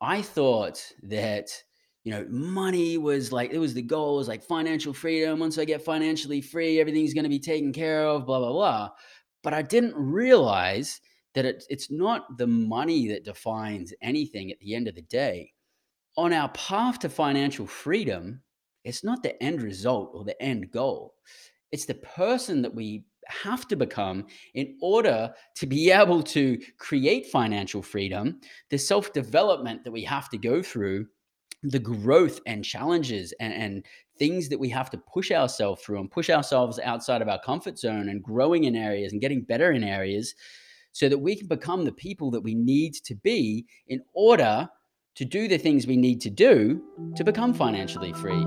I thought that, you know, money was like, it was the goal, it was like financial freedom. Once I get financially free, everything's going to be taken care of, blah, blah, blah. But I didn't realize that it's not the money that defines anything at the end of the day. On our path to financial freedom, it's not the end result or the end goal. It's the person that we have to become in order to be able to create financial freedom, the self-development that we have to go through, the growth and challenges and things that we have to push ourselves through and push ourselves outside of our comfort zone and growing in areas and getting better in areas so that we can become the people that we need to be in order to do the things we need to do to become financially free.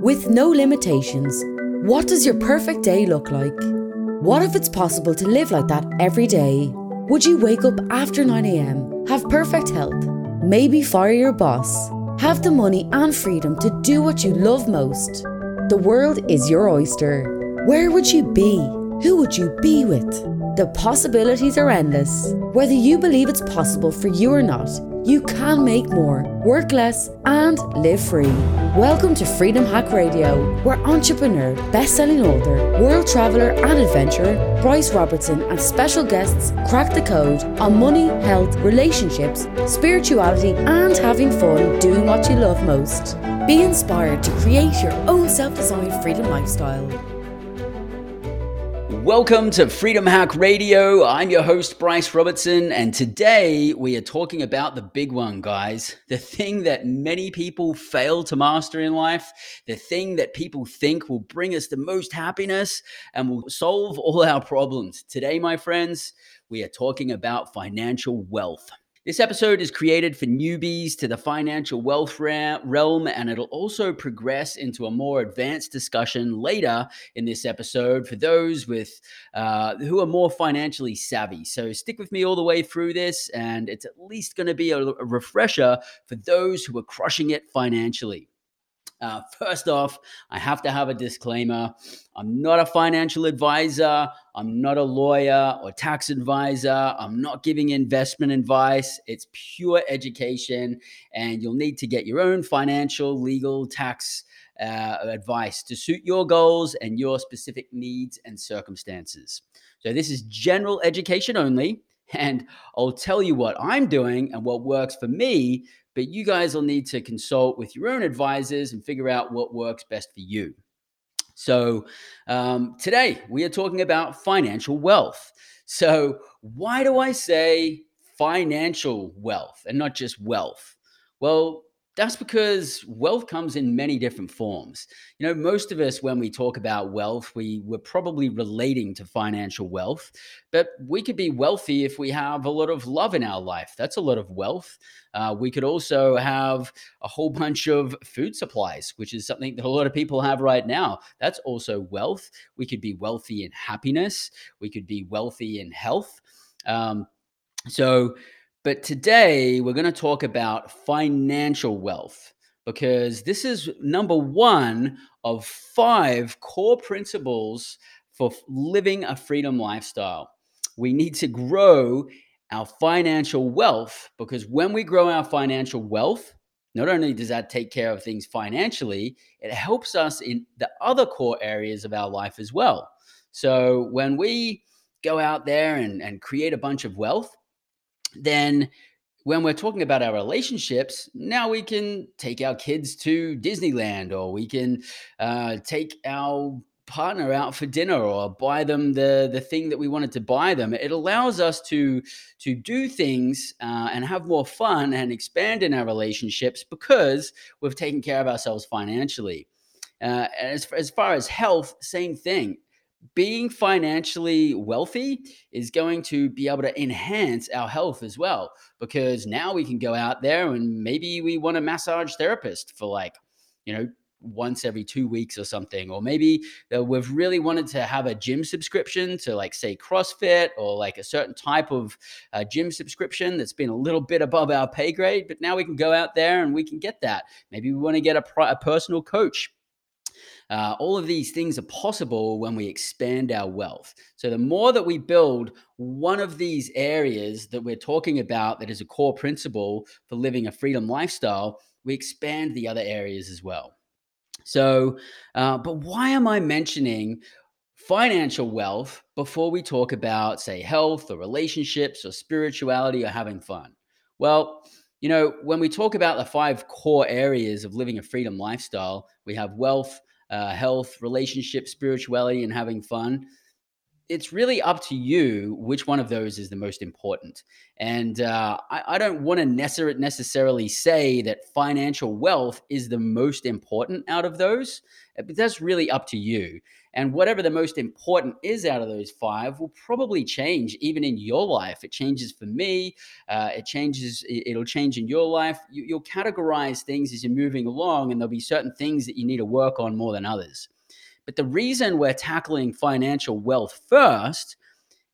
With no limitations, what does your perfect day look like? What if it's possible to live like that every day? Would you wake up after 9 a.m, have perfect health, maybe fire your boss, have the money and freedom to do what you love most? The world is your oyster. Where would you be? Who would you be with? The possibilities are endless. Whether you believe it's possible for you or not, you can make more, work less, and live free. Welcome to Freedom Hack Radio, where entrepreneur, best-selling author, world traveler, and adventurer Bryce Robertson and special guests crack the code on money, health, relationships, spirituality, and having fun doing what you love most. Be inspired to create your own self-designed freedom lifestyle. Welcome to Freedom Hack Radio. I'm your host, Bryce Robertson, and today we are talking about the big one, guys. The thing that many people fail to master in life, the thing that people think will bring us the most happiness and will solve all our problems. Today, my friends, we are talking about financial wealth. This episode is created for newbies to the financial wealth realm, and it'll also progress into a more advanced discussion later in this episode for those with who are more financially savvy. So stick with me all the way through this, and it's at least going to be a refresher for those who are crushing it financially. First off, I have to have a disclaimer. I'm not a financial advisor. I'm not a lawyer or tax advisor. I'm not giving investment advice. It's pure education, and you'll need to get your own financial, legal, tax advice to suit your goals and your specific needs and circumstances. So this is general education only, and I'll tell you what I'm doing and what works for me, but you guys will need to consult with your own advisors and figure out what works best for you. So today we are talking about financial wealth. So why do I say financial wealth and not just wealth? Well, that's because wealth comes in many different forms. You know, most of us, when we talk about wealth, we're probably relating to financial wealth, but we could be wealthy if we have a lot of love in our life. That's a lot of wealth. We could also have a whole bunch of food supplies, which is something that a lot of people have right now. That's also wealth. We could be wealthy in happiness. We could be wealthy in health. But today we're going to talk about financial wealth, because this is number one of 5 core principles for living a freedom lifestyle. We need to grow our financial wealth, because when we grow our financial wealth, not only does that take care of things financially, it helps us in the other core areas of our life as well. So when we go out there and create a bunch of wealth, then when we're talking about our relationships, now we can take our kids to Disneyland, or we can take our partner out for dinner, or buy them the thing that we wanted to buy them. It allows us to do things and have more fun and expand in our relationships, because we've taken care of ourselves financially. As far as health, same thing. Being financially wealthy is going to be able to enhance our health as well, because now we can go out there and maybe we want a massage therapist for once every 2 weeks or something, or maybe we've really wanted to have a gym subscription to say CrossFit, or a certain type of gym subscription that's been a little bit above our pay grade, but now we can go out there and we can get that. Maybe we want to get a personal coach. All of these things are possible when we expand our wealth. So the more that we build one of these areas that we're talking about that is a core principle for living a freedom lifestyle, we expand the other areas as well. So, but why am I mentioning financial wealth before we talk about, say, health or relationships or spirituality or having fun? Well, you know, when we talk about the five core areas of living a freedom lifestyle, we have wealth, health, relationships, spirituality, and having fun. It's really up to you which one of those is the most important. And I don't want to necessarily say that financial wealth is the most important out of those, but that's really up to you. And whatever the most important is out of those five will probably change even in your life. It changes for me. It'll change in your life. You'll categorize things as you're moving along, and there'll be certain things that you need to work on more than others. But the reason we're tackling financial wealth first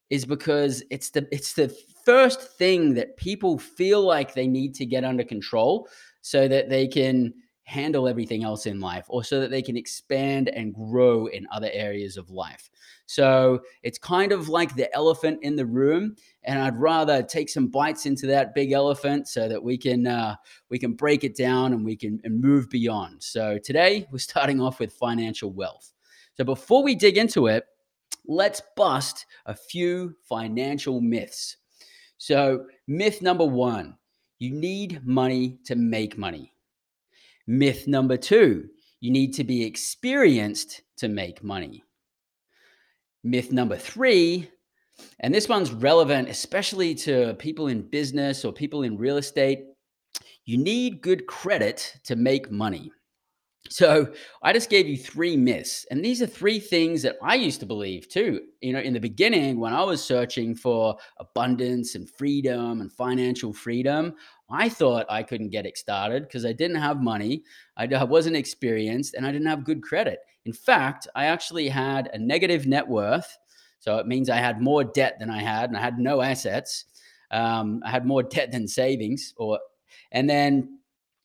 is because it's the first thing that people feel like they need to get under control so that they can handle everything else in life, or so that they can expand and grow in other areas of life. So it's kind of like the elephant in the room, and I'd rather take some bites into that big elephant so that we can break it down and we can move beyond. So today we're starting off with financial wealth. So before we dig into it, let's bust a few financial myths. So myth number one, you need money to make money. Myth number two, you need to be experienced to make money. Myth number three, and this one's relevant especially to people in business or people in real estate, you need good credit to make money. So I just gave you three myths, and these are three things that I used to believe too. You know, in the beginning when I was searching for abundance and freedom and financial freedom, I thought I couldn't get it started because I didn't have money, I wasn't experienced, and I didn't have good credit. In fact, I actually had a negative net worth. So it means I had more debt than I had, and I had no assets. I had more debt than savings, and then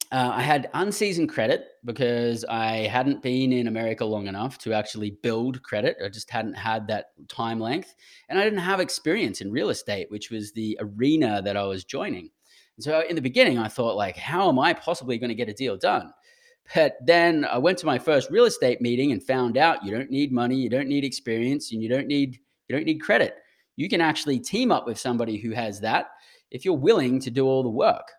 I had unseasoned credit because I hadn't been in America long enough to actually build credit. I just hadn't had that time length. And I didn't have experience in real estate, which was the arena that I was joining. So in the beginning, I thought, like, how am I possibly going to get a deal done? But then I went to my first real estate meeting and found out you don't need money, you don't need experience, and you don't need credit. You can actually team up with somebody who has that if you're willing to do all the work.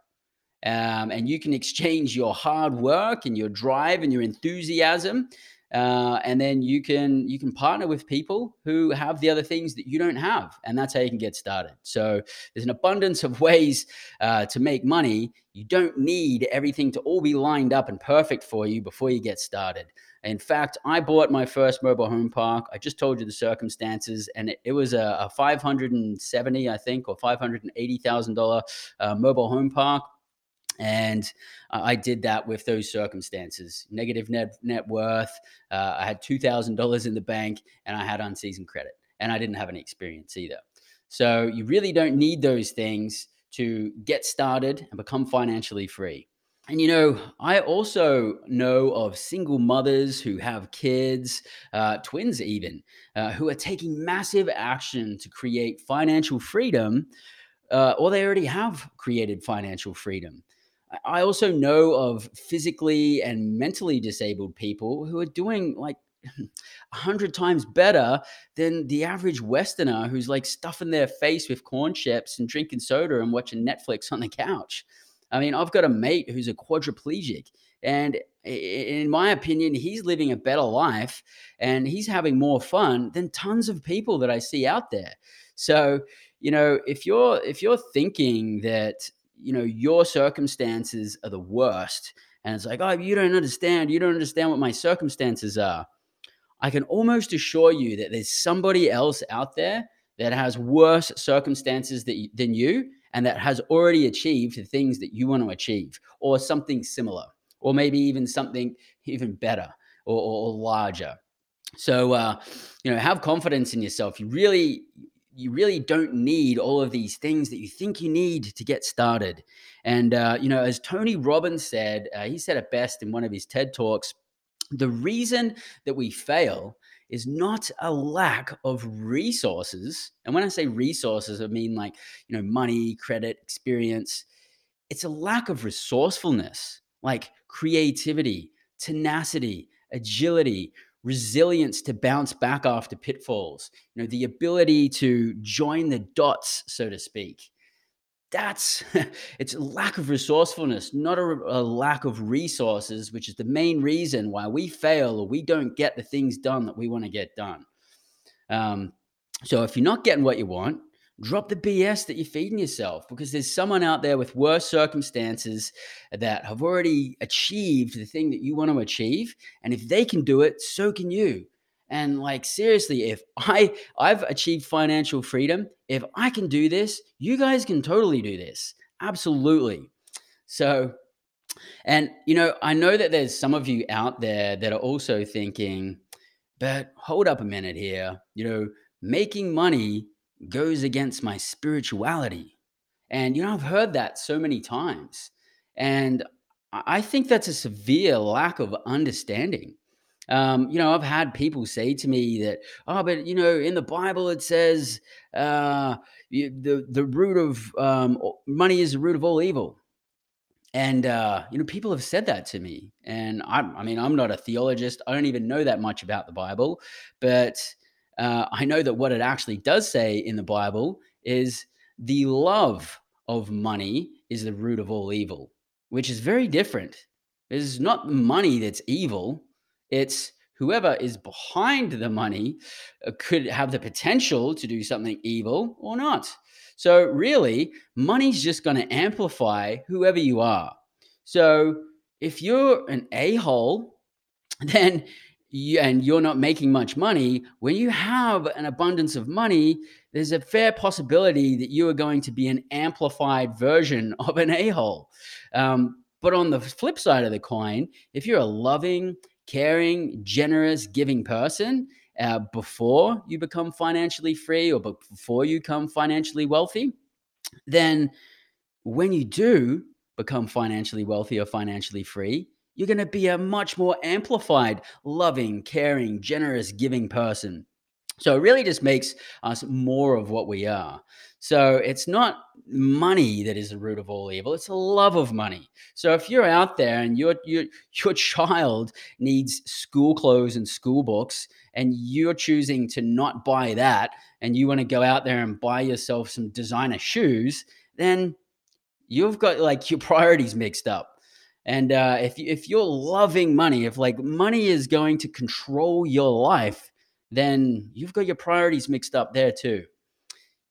And you can exchange your hard work and your drive and your enthusiasm. And then you can partner with people who have the other things that you don't have. And that's how you can get started. So there's an abundance of ways to make money. You don't need everything to all be lined up and perfect for you before you get started. In fact, I bought my first mobile home park. I just told you the circumstances, and it was a $570, I think, or $580,000 mobile home park. And I did that with those circumstances. Negative net worth. I had $2,000 in the bank, and I had unseasoned credit, and I didn't have any experience either. So you really don't need those things to get started and become financially free. And, you know, I also know of single mothers who have kids, twins even, who are taking massive action to create financial freedom, or they already have created financial freedom. I also know of physically and mentally disabled people who are doing like 100 times better than the average Westerner who's like stuffing their face with corn chips and drinking soda and watching Netflix on the couch. I mean, I've got a mate who's a quadriplegic, and in my opinion, he's living a better life and he's having more fun than tons of people that I see out there. So, you know, if you're thinking that, you know, your circumstances are the worst, and it's like, oh, you don't understand what my circumstances are, I can almost assure you that there's somebody else out there that has worse circumstances than you, and that has already achieved the things that you want to achieve, or something similar, or maybe even something even better or larger. So, you know, have confidence in yourself. You really don't need all of these things that you think you need to get started. And, you know, as Tony Robbins said, he said it best in one of his TED Talks, The reason that we fail is not a lack of resources. And when I say resources, I mean like, you know, money, credit, experience. It's a lack of resourcefulness, like creativity, tenacity, agility, resilience to bounce back after pitfalls, you know, the ability to join the dots, so to speak. It's a lack of resourcefulness, not a lack of resources, which is the main reason why we fail or we don't get the things done that we want to get done. So if you're not getting what you want, drop the BS that you're feeding yourself, because there's someone out there with worse circumstances that have already achieved the thing that you want to achieve. And if they can do it, so can you. And like, seriously, if I've achieved financial freedom, if I can do this, you guys can totally do this. Absolutely. So, and you know, I know that there's some of you out there that are also thinking, but hold up a minute here, you know, making money goes against my spirituality. And, you know, I've heard that so many times. And I think that's a severe lack of understanding. You know, I've had people say to me that, oh, but, you know, in the Bible, it says the root of money is the root of all evil. And, you know, people have said that to me. And I mean, I'm not a theologist. I don't even know that much about the Bible. But I know that what it actually does say in the Bible is the love of money is the root of all evil, which is very different. It's not money that's evil. It's whoever is behind the money could have the potential to do something evil or not. So really, money's just going to amplify whoever you are. So if you're an a-hole, then you're not making much money, when you have an abundance of money, there's a fair possibility that you are going to be an amplified version of an a-hole. But on the flip side of the coin, if you're a loving, caring, generous, giving person, before you become financially free or before you become financially wealthy, then when you do become financially wealthy or financially free, you're going to be a much more amplified, loving, caring, generous, giving person. So it really just makes us more of what we are. So it's not money that is the root of all evil. It's a love of money. So if you're out there and your child needs school clothes and school books, and you're choosing to not buy that, and you want to go out there and buy yourself some designer shoes, then you've got like your priorities mixed up. And if you're loving money, if like money is going to control your life, then you've got your priorities mixed up there too.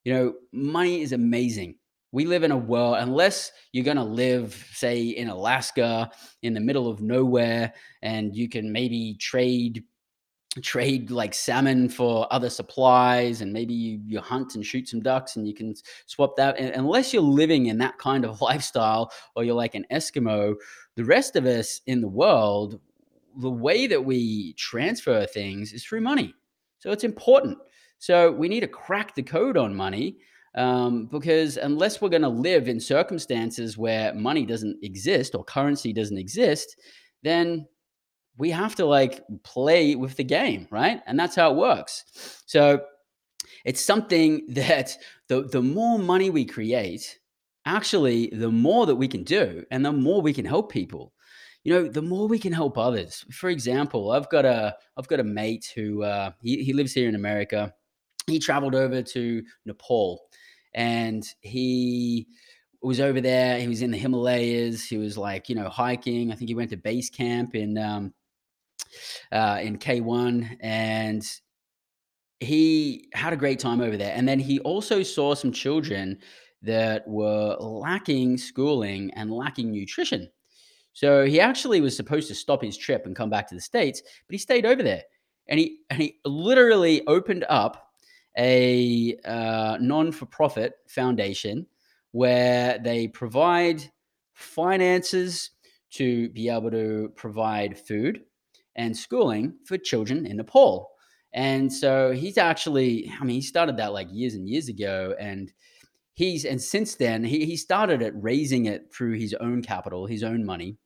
You know, money is amazing. We live in a world, unless you're going to live, say, in Alaska, in the middle of nowhere, and you can maybe trade like salmon for other supplies, and maybe you hunt and shoot some ducks and you can swap that. And unless you're living in that kind of lifestyle or you're like an Eskimo, the rest of us in the world, the way that we transfer things is through money. So it's important. So we need to crack the code on money, because unless we're going to live in circumstances where money doesn't exist or currency doesn't exist, then we have to like play with the game, right? And that's how it works. So it's something that the more money we create, actually, the more that we can do and the more we can help people. You know, the more we can help others. For example, I've got a mate who he lives here in America. He traveled over to Nepal, and he was over there. He was in the Himalayas. He was like, you know, hiking. I think he went to base camp in K1, and he had a great time over there. And then he also saw some children that were lacking schooling and lacking nutrition. So he actually was supposed to stop his trip and come back to the States, but he stayed over there, and he literally opened up a non-for-profit foundation where they provide finances to be able to provide food and schooling for children in Nepal. And so he's actually, I mean, he started that like years and years ago. And since then, he started it raising it through his own capital, his own money.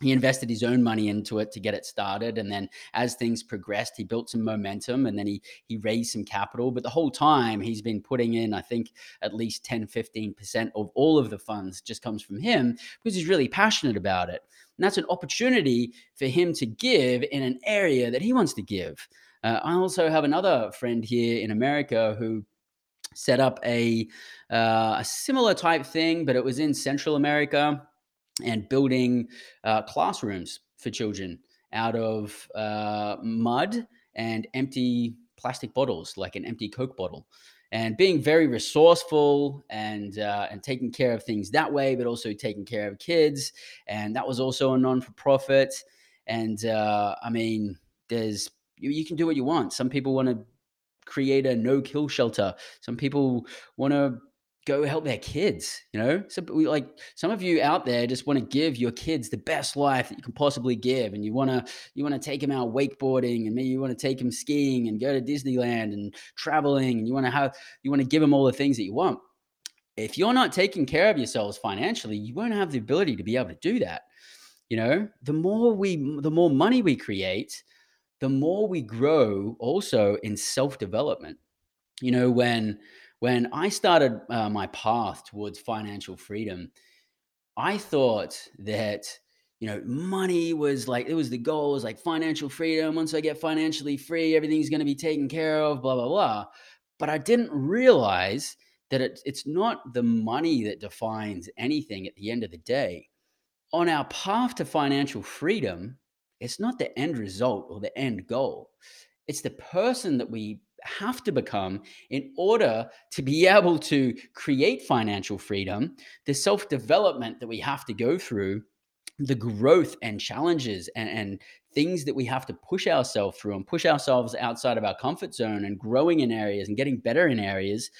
He invested his own money into it to get it started. And then as things progressed, he built some momentum and then he raised some capital. But the whole time he's been putting in, I think, at least 10, 15% of all of the funds just comes from him because he's really passionate about it. And that's an opportunity for him to give in an area that he wants to give. I also have another friend here in America who set up a similar type thing, but it was in Central America, and building classrooms for children out of mud and empty plastic bottles, like an empty Coke bottle, and being very resourceful and taking care of things that way, but also taking care of kids. And that was also a non-for-profit. And I mean, there's, you can do what you want. Some people want to create a no-kill shelter. Some people want to go help their kids, you know? So like some of you out there just want to give your kids the best life that you can possibly give. And you want to take them out wakeboarding, and maybe you want to take them skiing and go to Disneyland and traveling. And you want to give them all the things that you want. If you're not taking care of yourselves financially, you won't have the ability to be able to do that. You know, the more money we create, the more we grow also in self-development. You know, when I started my path towards financial freedom, I thought that, you know, money was like, it was the goal, it was like financial freedom. Once I get financially free, everything's going to be taken care of, blah, blah, blah. But I didn't realize that it's not the money that defines anything at the end of the day. On our path to financial freedom, it's not the end result or the end goal. It's the person that we have to become in order to be able to create financial freedom, the self-development that we have to go through, the growth and challenges and things that we have to push ourselves through and push ourselves outside of our comfort zone and growing in areas and getting better in areas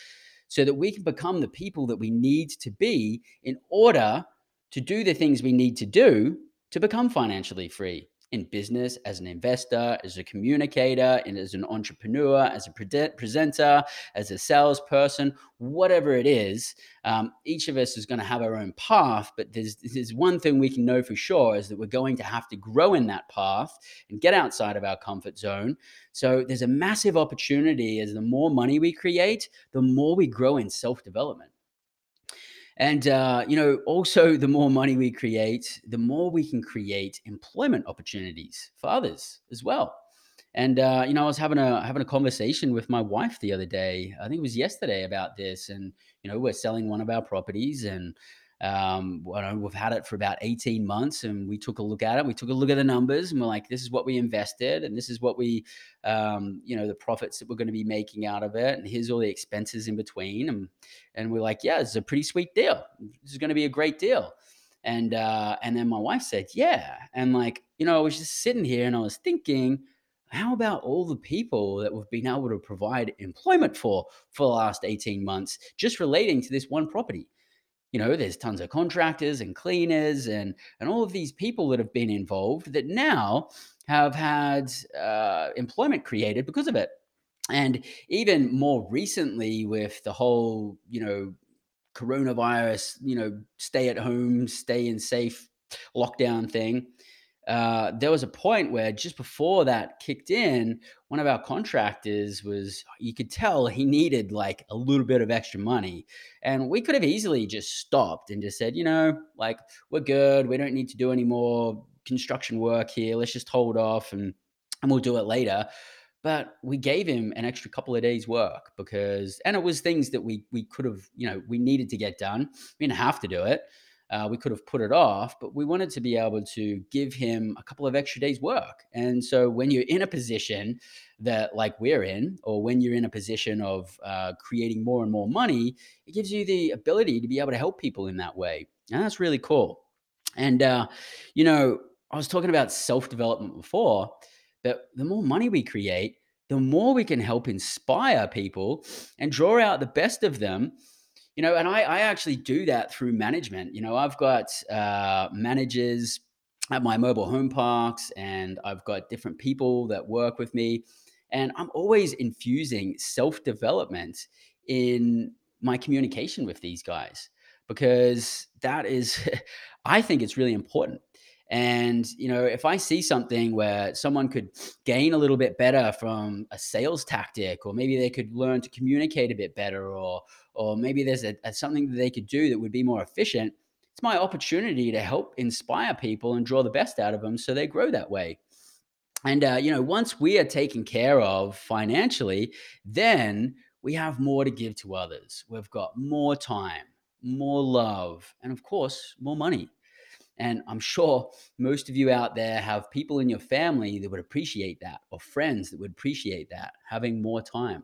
so that we can become the people that we need to be in order to do the things we need to do to become financially free. In business, as an investor, as a communicator, and as an entrepreneur, as a presenter, as a salesperson, whatever it is, each of us is going to have our own path. But there's one thing we can know for sure is that we're going to have to grow in that path and get outside of our comfort zone. So there's a massive opportunity as the more money we create, the more we grow in self-development. And, you know, also the more money we create, the more we can create employment opportunities for others as well. And, you know, I was having a conversation with my wife the other day, I think it was yesterday, about this. And, you know, we're selling one of our properties, and we've had it for about 18 months, and we took a look at it. We took a look at the numbers, and we're like, this is what we invested, and this is what we, you know, the profits that we're going to be making out of it. And here's all the expenses in between. And we're like, yeah, this is a pretty sweet deal. This is going to be a great deal. And then my wife said, yeah. And like, you know, I was just sitting here and I was thinking, how about all the people that we've been able to provide employment for the last 18 months, just relating to this one property? You know, there's tons of contractors and cleaners and all of these people that have been involved that now have had employment created because of it. And even more recently with the whole, you know, coronavirus, you know, stay at home, stay in safe lockdown thing. There was a point where just before that kicked in, one of our contractors was, you could tell he needed like a little bit of extra money. And we could have easily just stopped and just said, you know, like, we're good. We don't need to do any more construction work here. Let's just hold off and we'll do it later. But we gave him an extra couple of days work because, and it was things that we could have, you know, we needed to get done. We didn't have to do it. We could have put it off, but we wanted to be able to give him a couple of extra days work. And so when you're in a position that like we're in, or when you're in a position of creating more and more money, it gives you the ability to be able to help people in that way. And that's really cool. And, you know, I was talking about self-development before, but the more money we create, the more we can help inspire people and draw out the best of them. You know, and I actually do that through management. You know, I've got managers at my mobile home parks, and I've got different people that work with me. And I'm always infusing self-development in my communication with these guys because that is, I think it's really important. And, you know, if I see something where someone could gain a little bit better from a sales tactic, or maybe they could learn to communicate a bit better, or maybe there's something that they could do that would be more efficient, it's my opportunity to help inspire people and draw the best out of them so they grow that way. And, you know, once we are taken care of financially, then we have more to give to others. We've got more time, more love, and of course, more money. And I'm sure most of you out there have people in your family that would appreciate that, or friends that would appreciate that, having more time,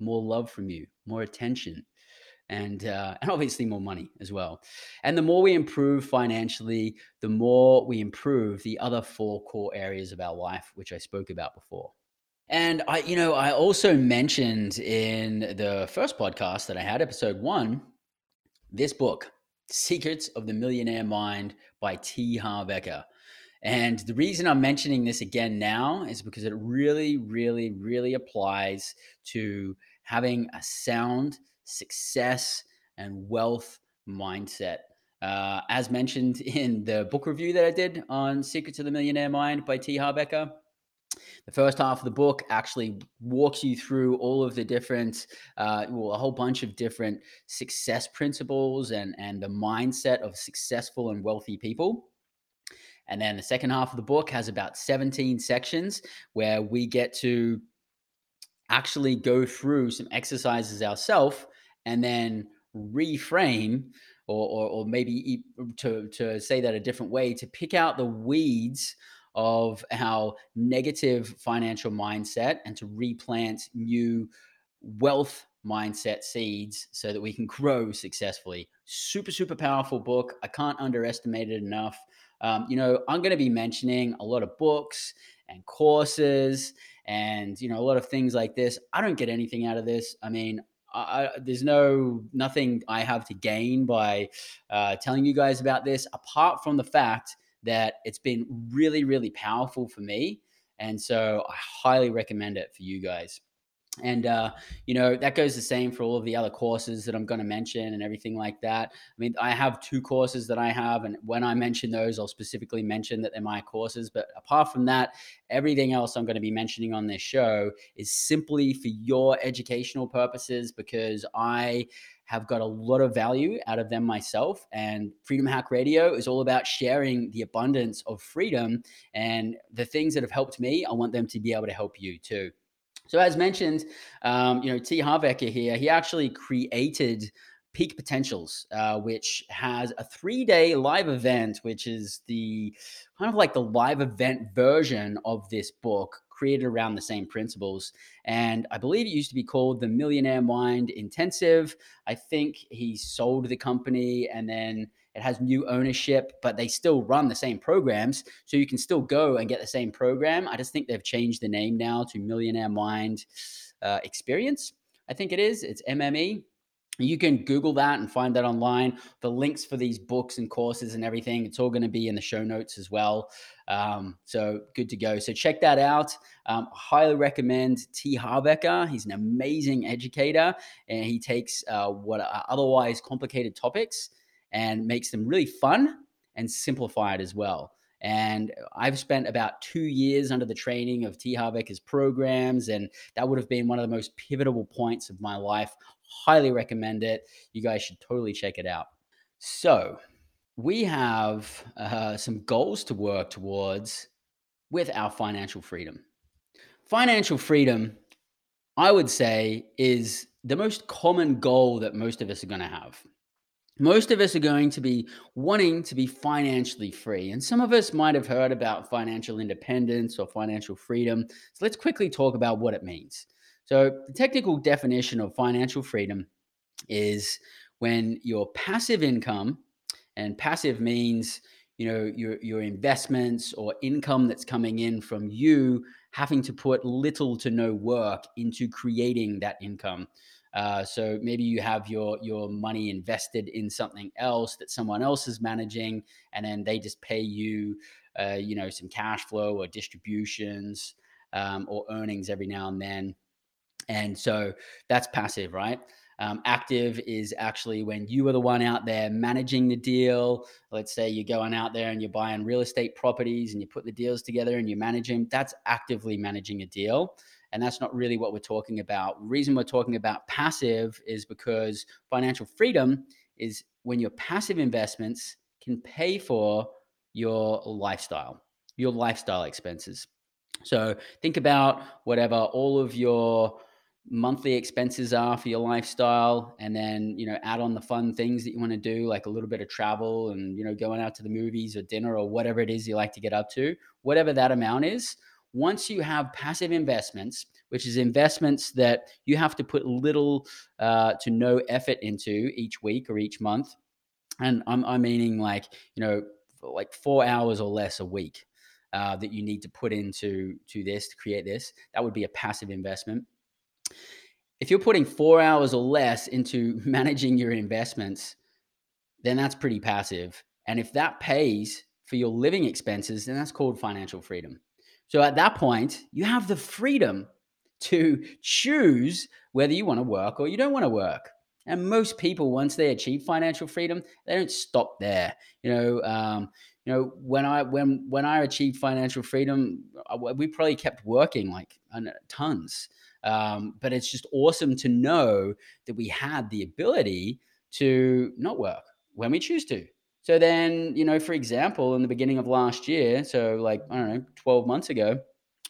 more love from you, more attention, and obviously more money as well. And the more we improve financially, the more we improve the other four core areas of our life, which I spoke about before. And I also mentioned in the first podcast that I had, episode 1, this book, Secrets of the Millionaire Mind by T. Harv Eker. And the reason I'm mentioning this again now is because it really, really, really applies to having a sound success and wealth mindset. As mentioned in the book review that I did on Secrets of the Millionaire Mind by T. Harv Eker, the first half of the book actually walks you through all of the different, a whole bunch of different success principles and the mindset of successful and wealthy people. And then the second half of the book has about 17 sections where we get to actually go through some exercises ourselves and then reframe, or maybe to say that a different way, to pick out the weeds of our negative financial mindset and to replant new wealth mindset seeds so that we can grow successfully. Super, super powerful book. I can't underestimate it enough. I'm going to be mentioning a lot of books and courses and, you know, a lot of things like this. I don't get anything out of this. I mean, there's nothing I have to gain by telling you guys about this, apart from the fact that it's been really, really powerful for me. And so I highly recommend it for you guys. And, that goes the same for all of the other courses that I'm going to mention and everything like that. I mean, I have 2 courses that I have, and when I mention those, I'll specifically mention that they're my courses. But apart from that, everything else I'm going to be mentioning on this show is simply for your educational purposes, because I have got a lot of value out of them myself. And Freedom Hack Radio is all about sharing the abundance of freedom, and the things that have helped me, I want them to be able to help you too. So as mentioned, T. Harv Eker here, he actually created Peak Potentials, which has a 3-day live event, which is the kind of like the live event version of this book, created around the same principles. And I believe it used to be called the Millionaire Mind Intensive. I think he sold the company and then it has new ownership, but they still run the same programs. So you can still go and get the same program. I just think they've changed the name now to Millionaire Mind Experience. I think it is. It's MME. You can Google that and find that online. The links for these books and courses and everything, it's all going to be in the show notes as well. So good to go. So check that out. Highly recommend T. Harv Eker. He's an amazing educator, and he takes what are otherwise complicated topics and makes them really fun and simplified as well. And I've spent about 2 years under the training of T. Harv Eker's programs, and that would have been one of the most pivotal points of my life. Highly recommend it. You guys should totally check it out. So we have some goals to work towards with our financial freedom. Financial freedom, I would say, is the most common goal that most of us are going to have. Most of us are going to be wanting to be financially free. And some of us might have heard about financial independence or financial freedom. So let's quickly talk about what it means. So the technical definition of financial freedom is when your passive income, and passive means, you know, your investments or income that's coming in from you having to put little to no work into creating that income. So maybe you have your money invested in something else that someone else is managing, and then they just pay you, some cash flow or distributions or earnings every now and then. And so that's passive, right? Active is actually when you are the one out there managing the deal. Let's say you're going out there and you're buying real estate properties and you put the deals together and you manage them. That's actively managing a deal. And that's not really what we're talking about. The reason we're talking about passive is because financial freedom is when your passive investments can pay for your lifestyle expenses. So think about whatever all of your monthly expenses are for your lifestyle, and then, you know, add on the fun things that you want to do, like a little bit of travel and, you know, going out to the movies or dinner or whatever it is you like to get up to, whatever that amount is. Once you have passive investments, which is investments that you have to put little to no effort into each week or each month, and I'm meaning like, you know, like 4 hours or less a week that you need to put into this to create this, that would be a passive investment. If you're putting 4 hours or less into managing your investments, then that's pretty passive. And if that pays for your living expenses, then that's called financial freedom. So at that point, you have the freedom to choose whether you want to work or you don't want to work. And most people, once they achieve financial freedom, they don't stop there. You know, when I achieved financial freedom, we probably kept working like tons. But it's just awesome to know that we had the ability to not work when we choose to. So then, you know, for example, in the beginning of last year, so like, I don't know, 12 months ago,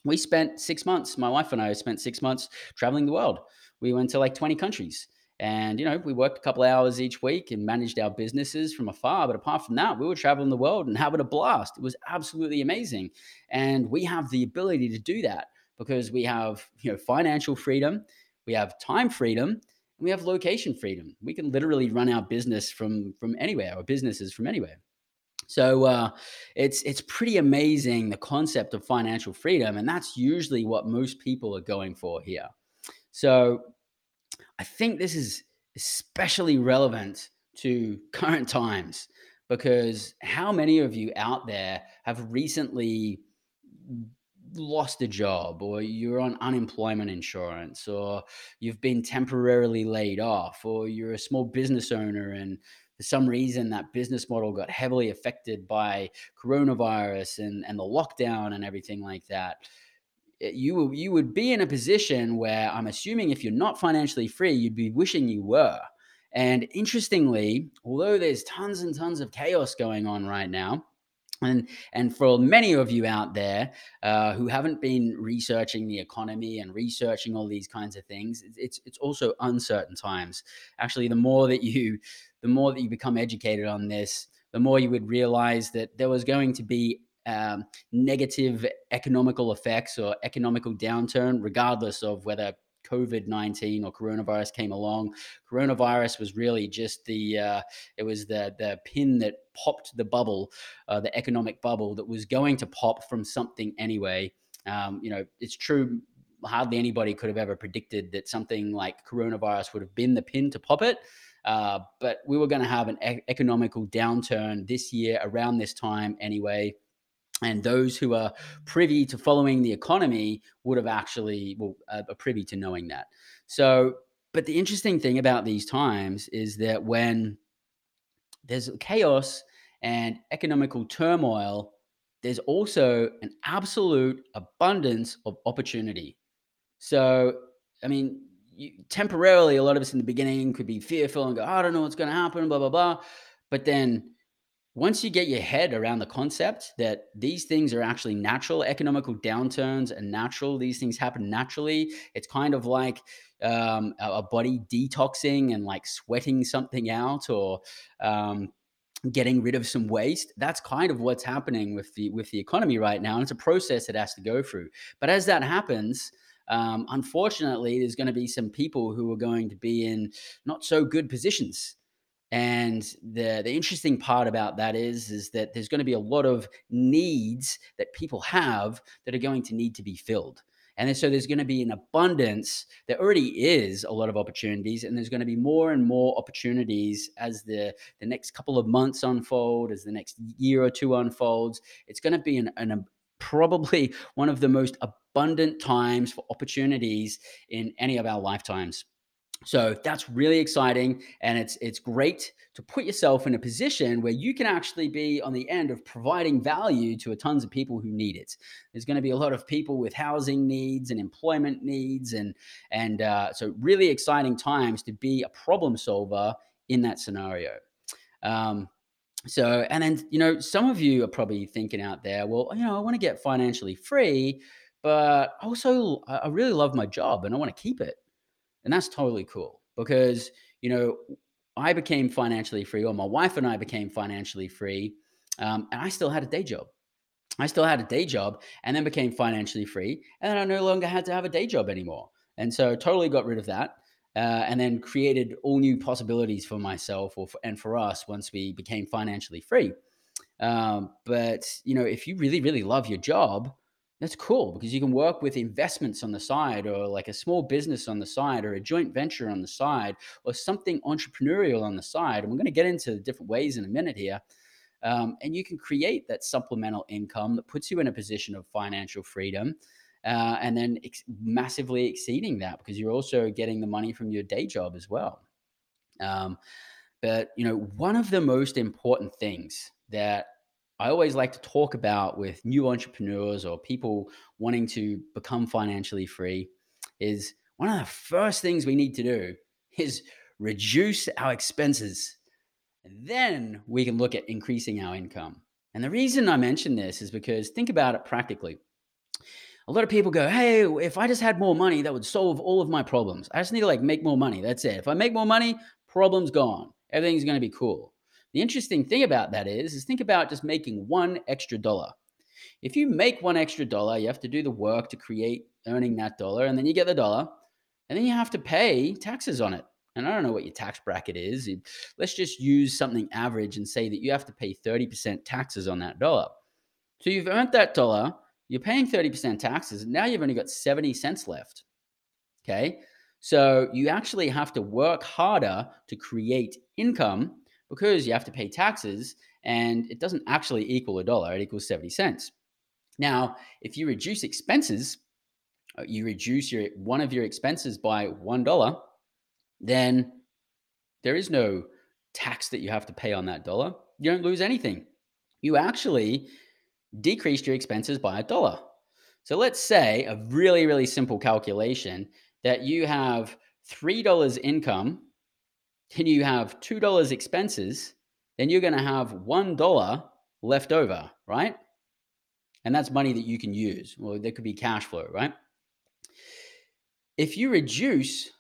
we spent 6 months, my wife and I spent 6 months traveling the world. We went to like 20 countries and, you know, we worked a couple of hours each week and managed our businesses from afar. But apart from that, we were traveling the world and having a blast. It was absolutely amazing. And we have the ability to do that, because we have, you know, financial freedom, we have time freedom, and we have location freedom. We can literally run our business from anywhere, or businesses from anywhere. So it's pretty amazing, the concept of financial freedom, and that's usually what most people are going for here. So I think this is especially relevant to current times, because how many of you out there have recently lost a job, or you're on unemployment insurance, or you've been temporarily laid off, or you're a small business owner and for some reason that business model got heavily affected by coronavirus and the lockdown and everything like that? You would be in a position where, I'm assuming, if you're not financially free, you'd be wishing you were. And interestingly, although there's tons and tons of chaos going on right now, and for many of you out there who haven't been researching the economy and researching all these kinds of things, it's also uncertain times. Actually, the more that you become educated on this, the more you would realize that there was going to be negative economical effects or economical downturn, regardless of whether COVID-19 or coronavirus came along. Coronavirus was really just the pin that popped the bubble, the economic bubble that was going to pop from something anyway. You know, it's true, hardly anybody could have ever predicted that something like coronavirus would have been the pin to pop it. But we were going to have an economical downturn this year around this time anyway. And those who are privy to following the economy would have actually, are privy to knowing that. So, but the interesting thing about these times is that when there's chaos and economical turmoil, there's also an absolute abundance of opportunity. So, I mean, temporarily, a lot of us in the beginning could be fearful and go, I don't know what's going to happen, blah, blah, blah. But then, once you get your head around the concept that these things are actually natural, economical downturns are natural, these things happen naturally. It's kind of like a body detoxing and like sweating something out, or getting rid of some waste. That's kind of what's happening with the economy right now. And it's a process it has to go through. But as that happens, unfortunately, there's going to be some people who are going to be in not so good positions. And the interesting part about that is that there's going to be a lot of needs that people have that are going to need to be filled. And so there's going to be an abundance. There already is a lot of opportunities, and there's going to be more and more opportunities as the next couple of months unfold, as the next year or two unfolds. It's going to be probably one of the most abundant times for opportunities in any of our lifetimes. So that's really exciting, and it's great to put yourself in a position where you can actually be on the end of providing value to a tons of people who need it. There's going to be a lot of people with housing needs and employment needs, and so really exciting times to be a problem solver in that scenario. So some of you are probably thinking out there, well, I want to get financially free, but also I really love my job and I want to keep it. And that's totally cool because, I became financially free, or my wife and I became financially free, and I still had a day job. And then became financially free, and then I no longer had to have a day job anymore. And so totally got rid of that, and then created all new possibilities for myself and for us once we became financially free. But if you really, really love your job, that's cool because you can work with investments on the side, or like a small business on the side, or a joint venture on the side, or something entrepreneurial on the side. And we're going to get into different ways in a minute here. And you can create that supplemental income that puts you in a position of financial freedom, and then massively exceeding that because you're also getting the money from your day job as well. But one of the most important things that I always like to talk about with new entrepreneurs or people wanting to become financially free is one of the first things we need to do is reduce our expenses. And then we can look at increasing our income. And the reason I mention this is because think about it practically. A lot of people go, hey, if I just had more money, that would solve all of my problems. I just need to make more money. That's it. If I make more money, problem's gone. Everything's going to be cool. The interesting thing about that is think about just making one extra dollar. If you make one extra dollar, you have to do the work to create earning that dollar, and then you get the dollar, and then you have to pay taxes on it. And I don't know what your tax bracket is. Let's just use something average and say that you have to pay 30% taxes on that dollar. So you've earned that dollar, you're paying 30% taxes, and now you've only got 70 cents left. Okay? So you actually have to work harder to create income because you have to pay taxes, and it doesn't actually equal a dollar, it equals 70 cents. Now, if you reduce expenses, you reduce one of your expenses by $1, then there is no tax that you have to pay on that dollar. You don't lose anything. You actually decreased your expenses by $1. So let's say a really, really simple calculation that you have $3 income, then you have $2 expenses, then you're going to have $1 left over, right? And that's money that you can use. Well, there could be cash flow, right? If you reduce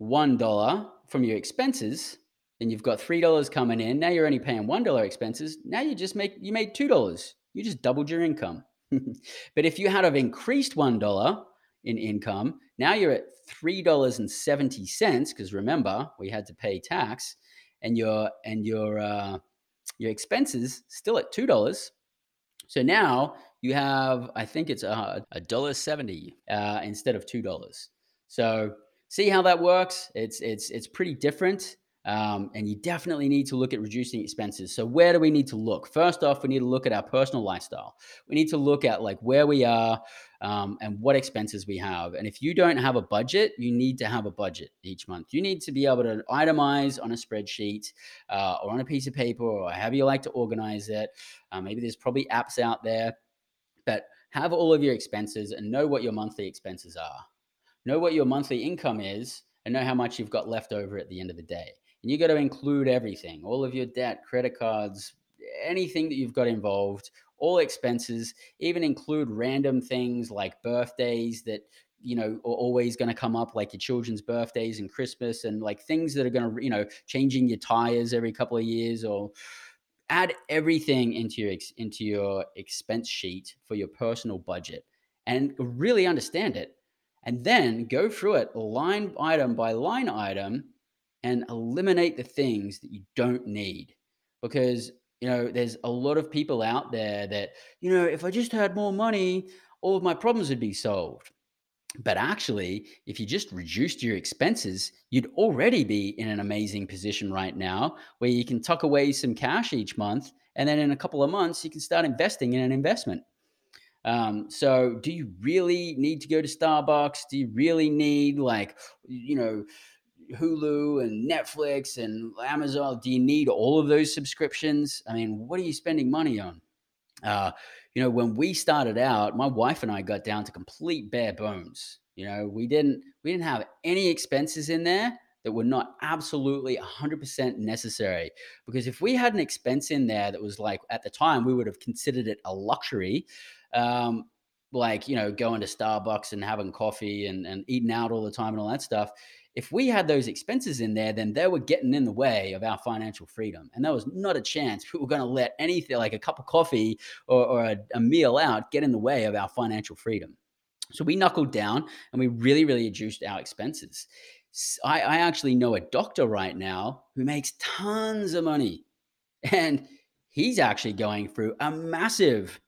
$1 from your expenses, then you've got $3 coming in. Now you're only paying $1 expenses. Now you made $2. You just doubled your income. But if you had have increased $1 in income, now you're at $3.70, because remember we had to pay tax, and your expenses still at $2. So now you have, I think it's $1.70 instead of $2. So see how that works? It's pretty different, and you definitely need to look at reducing expenses. So where do we need to look? First off, we need to look at our personal lifestyle. We need to look at where we are. And what expenses we have. And if you don't have a budget, you need to have a budget each month. You need to be able to itemize on a spreadsheet or on a piece of paper, or however you like to organize it. Maybe there's probably apps out there, but have all of your expenses and know what your monthly expenses are. Know what your monthly income is and know how much you've got left over at the end of the day. And you got to include everything, all of your debt, credit cards, anything that you've got involved, all expenses, even include random things like birthdays that, are always going to come up, like your children's birthdays and Christmas, and things that are going to, changing your tires every couple of years, or add everything into your expense sheet for your personal budget and really understand it. And then go through it line item by line item and eliminate the things that you don't need, because there's a lot of people out there that, if I just had more money, all of my problems would be solved. But actually, if you just reduced your expenses, you'd already be in an amazing position right now where you can tuck away some cash each month. And then in a couple of months, you can start investing in an investment. So do you really need to go to Starbucks? Do you really need Hulu and Netflix and Amazon? Do you need all of those subscriptions? I mean, what are you spending money on? You know, when we started out, my wife and I got down to complete bare bones. You know, we didn't have any expenses in there that were not absolutely 100% necessary. Because if we had an expense in there that was like, at the time, we would have considered it a luxury, like, you know, going to Starbucks and having coffee and eating out all the time and all that stuff. If we had those expenses in there, then they were getting in the way of our financial freedom. And there was not a chance we were going to let anything like a cup of coffee or a meal out get in the way of our financial freedom. So we knuckled down and we really, really reduced our expenses. I actually know a doctor right now who makes tons of money, and he's actually going through a massive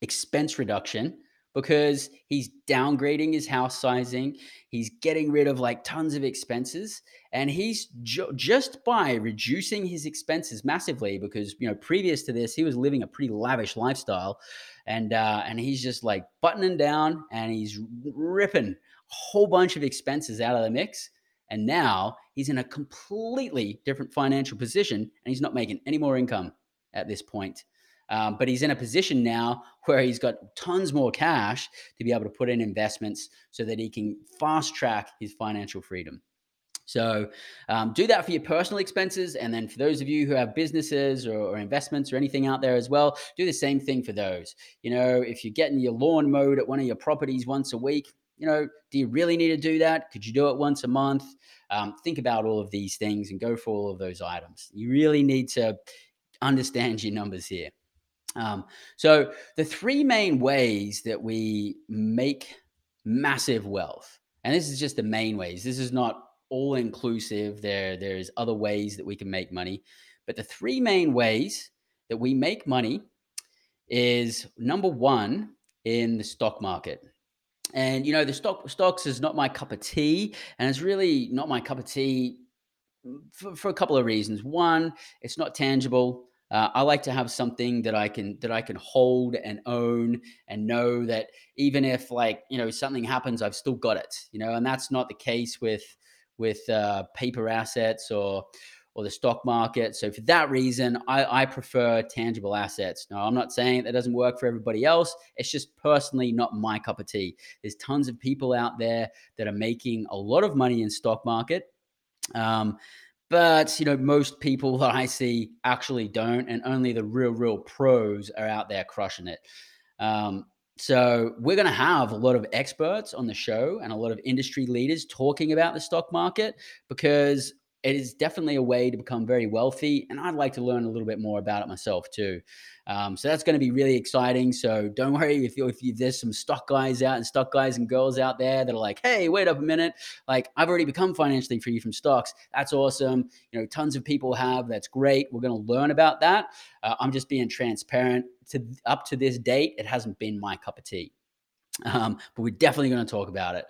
expense reduction because he's downgrading his house sizing. He's getting rid of like tons of expenses, and he's just by reducing his expenses massively, because, you know, previous to this, he was living a pretty lavish lifestyle, and he's just like buttoning down and he's ripping whole bunch of expenses out of the mix. And now he's in a completely different financial position, and he's not making any more income at this point. But he's in a position now where he's got tons more cash to be able to put in investments so that he can fast track his financial freedom. So do that for your personal expenses. And then for those of you who have businesses or investments or anything out there as well, do the same thing for those. You know, if you're getting your lawn mowed at one of your properties once a week, you know, do you really need to do that? Could you do it once a month? Think about all of these things and go for all of those items. You really need to understand your numbers here. So the three main ways that we make massive wealth, and this is just the main ways. This is not all inclusive. There's other ways that we can make money. But the three main ways that we make money is, number one, in the stock market. And, you know, the stocks is not my cup of tea, and it's really not my cup of tea for a couple of reasons. One, it's not tangible. I like to have something that I can hold and own and know that even if, like, you know, something happens, I've still got it, you know. And that's not the case with paper assets or the stock market. So for that reason, I prefer tangible assets. Now, I'm not saying that doesn't work for everybody else. It's just personally not my cup of tea. There's tons of people out there that are making a lot of money in stock market. But, you know, most people that I see actually don't, and only the real pros are out there crushing it. So we're going to have a lot of experts on the show and a lot of industry leaders talking about the stock market, because it is definitely a way to become very wealthy, and I'd like to learn a little bit more about it myself too. So that's going to be really exciting. So don't worry if there's some stock guys out and stock guys and girls out there that are like, hey, wait up a minute. Like, I've already become financially free from stocks. That's awesome. You know, tons of people have. That's great. We're going to learn about that. I'm just being transparent. Up to this date, it hasn't been my cup of tea. But we're definitely going to talk about it.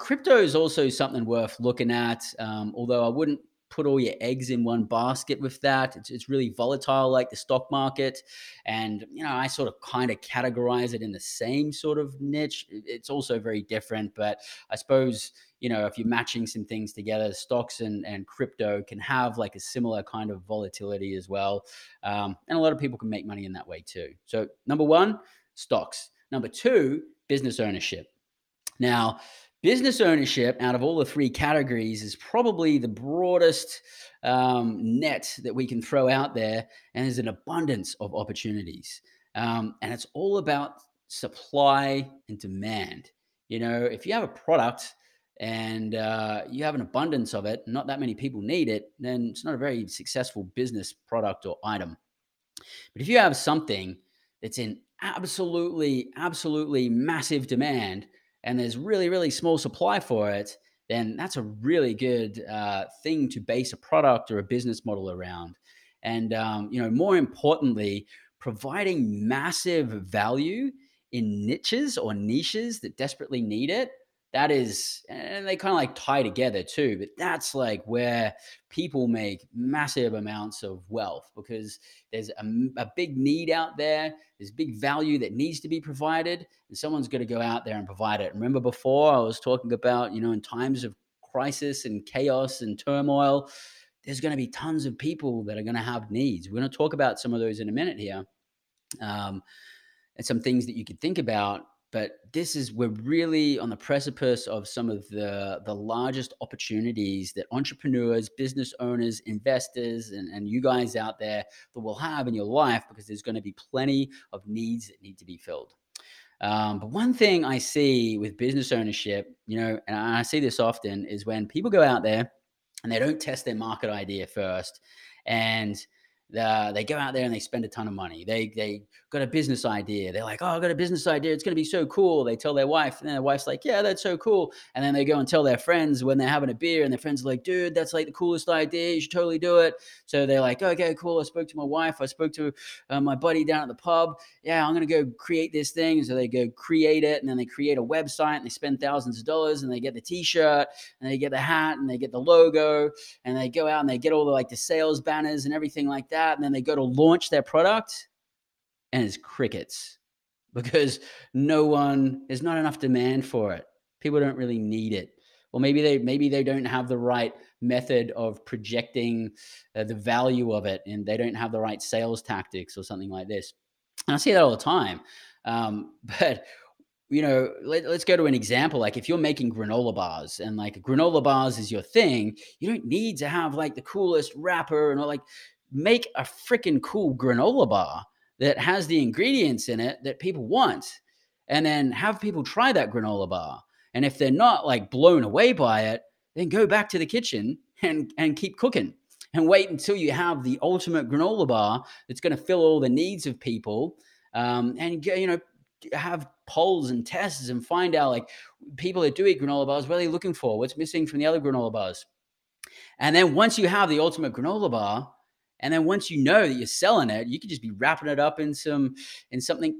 Crypto is also something worth looking at, although I wouldn't put all your eggs in one basket with that. It's really volatile, like the stock market. And, you know, I sort of kind of categorize it in the same sort of niche. It's also very different, but I suppose, you know, if you're matching some things together, stocks and crypto can have like a similar kind of volatility as well. And a lot of people can make money in that way too. So number one, stocks. Number two, business ownership. Now, business ownership, out of all the three categories, is probably the broadest net that we can throw out there, and there's an abundance of opportunities. And it's all about supply and demand. You know, if you have a product and you have an abundance of it, not that many people need it, then it's not a very successful business product or item. But if you have something that's in absolutely massive demand, and there's really small supply for it, then that's a really good thing to base a product or a business model around. And, you know, more importantly, providing massive value in niches that desperately need it. That is, and they kind of like tie together too, but that's like where people make massive amounts of wealth, because there's a big need out there. There's big value that needs to be provided, and someone's got to go out there and provide it. Remember before I was talking about, you know, in times of crisis and chaos and turmoil, there's going to be tons of people that are going to have needs. We're going to talk about some of those in a minute here, and some things that you could think about. But this is, we're really on the precipice of some of the largest opportunities that entrepreneurs, business owners, investors, and you guys out there that will have in your life, because there's going to be plenty of needs that need to be filled. But one thing I see with business ownership, you know, and I see this often, is when people go out there and they don't test their market idea first, and they go out there and they spend a ton of money. They got a business idea. They're like, oh, I got a business idea. It's going to be so cool. They tell their wife, and then their wife's like, yeah, that's so cool. And then they go and tell their friends when they're having a beer, and their friends are like, dude, that's like the coolest idea. You should totally do it. So they're like, okay, cool. I spoke to my wife. I spoke to my buddy down at the pub. Yeah, I'm going to go create this thing. So they go create it, and then they create a website, and they spend thousands of dollars, and they get the t-shirt, and they get the hat, and they get the logo, and they go out and they get all the, like, the sales banners and everything like that. And then they go to launch their product, and it's crickets, because there's not enough demand for it. People don't really need it. Or maybe they don't have the right method of projecting the value of it, and they don't have the right sales tactics or something like this. And I see that all the time. But you know, let's go to an example. Like, if you're making granola bars, and like granola bars is your thing, you don't need to have like the coolest wrapper and all. Like, make a freaking cool granola bar that has the ingredients in it that people want, and then have people try that granola bar. And if they're not like blown away by it, then go back to the kitchen and keep cooking, and wait until you have the ultimate granola bar that's going to fill all the needs of people. And, you know, have polls and tests and find out, like, people that do eat granola bars, what are they looking for? What's missing from the other granola bars? And then once you have the ultimate granola bar, and then once you know that you're selling it, you could just be wrapping it up in something,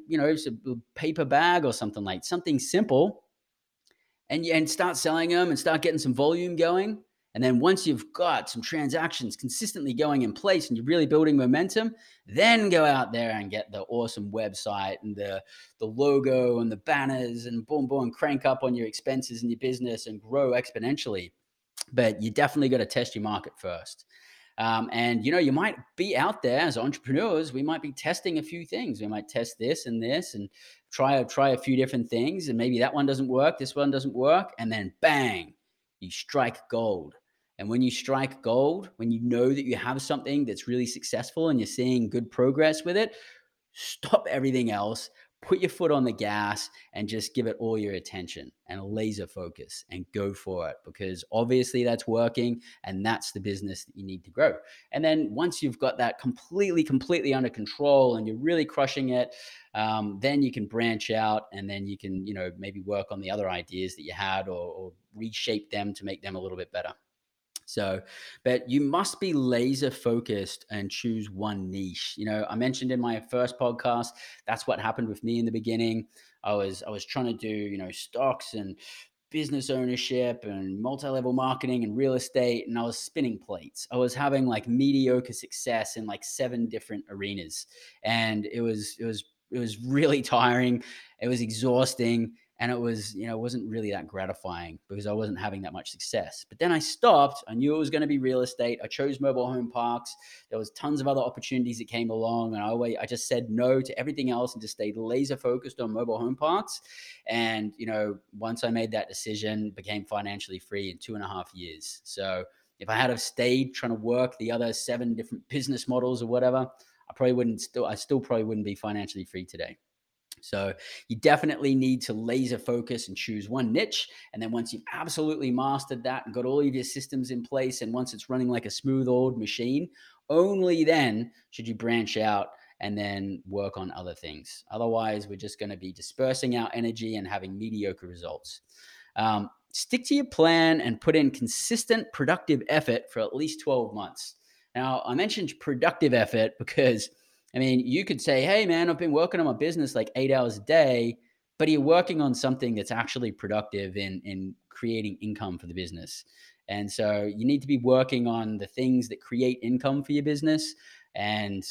you know, a paper bag or something, like something simple, and start selling them and start getting some volume going. And then once you've got some transactions consistently going in place and you're really building momentum, then go out there and get the awesome website and the logo and the banners, and boom, boom, crank up on your expenses and your business and grow exponentially. But you definitely got to test your market first. And, you know, you might be out there as entrepreneurs, we might be testing a few things. We might test this and this, and try a few different things. And maybe that one doesn't work, this one doesn't work. And then bang, you strike gold. And when you strike gold, when you know that you have something that's really successful and you're seeing good progress with it, stop everything else, put your foot on the gas, and just give it all your attention and laser focus and go for it, because obviously that's working, and that's the business that you need to grow. And then once you've got that completely under control and you're really crushing it, then you can branch out, and then you can, you know, maybe work on the other ideas that you had, or reshape them to make them a little bit better. So, but you must be laser focused and choose one niche. You know, I mentioned in my first podcast, that's what happened with me in the beginning. I was trying to do, you know, stocks and business ownership and multi-level marketing and real estate, and I was spinning plates. I was having like mediocre success in like 7 different arenas, and it was really tiring. It was exhausting. And it was, you know, it wasn't really that gratifying, because I wasn't having that much success. But then I stopped. I knew it was going to be real estate. I chose mobile home parks. There was tons of other opportunities that came along, and I just said no to everything else and just stayed laser focused on mobile home parks. And, you know, once I made that decision, became financially free in 2.5 years. So if I had have stayed trying to work the other 7 different business models or whatever, I still probably wouldn't be financially free today. So you definitely need to laser focus and choose one niche. And then once you've absolutely mastered that and got all of your systems in place, and once it's running like a smooth old machine, only then should you branch out and then work on other things. Otherwise, we're just going to be dispersing our energy and having mediocre results. Stick to your plan and put in consistent, productive effort for at least 12 months. Now, I mentioned productive effort because, I mean, you could say, hey, man, I've been working on my business like 8 hours a day, but you're working on something that's actually productive in creating income for the business. And so you need to be working on the things that create income for your business. And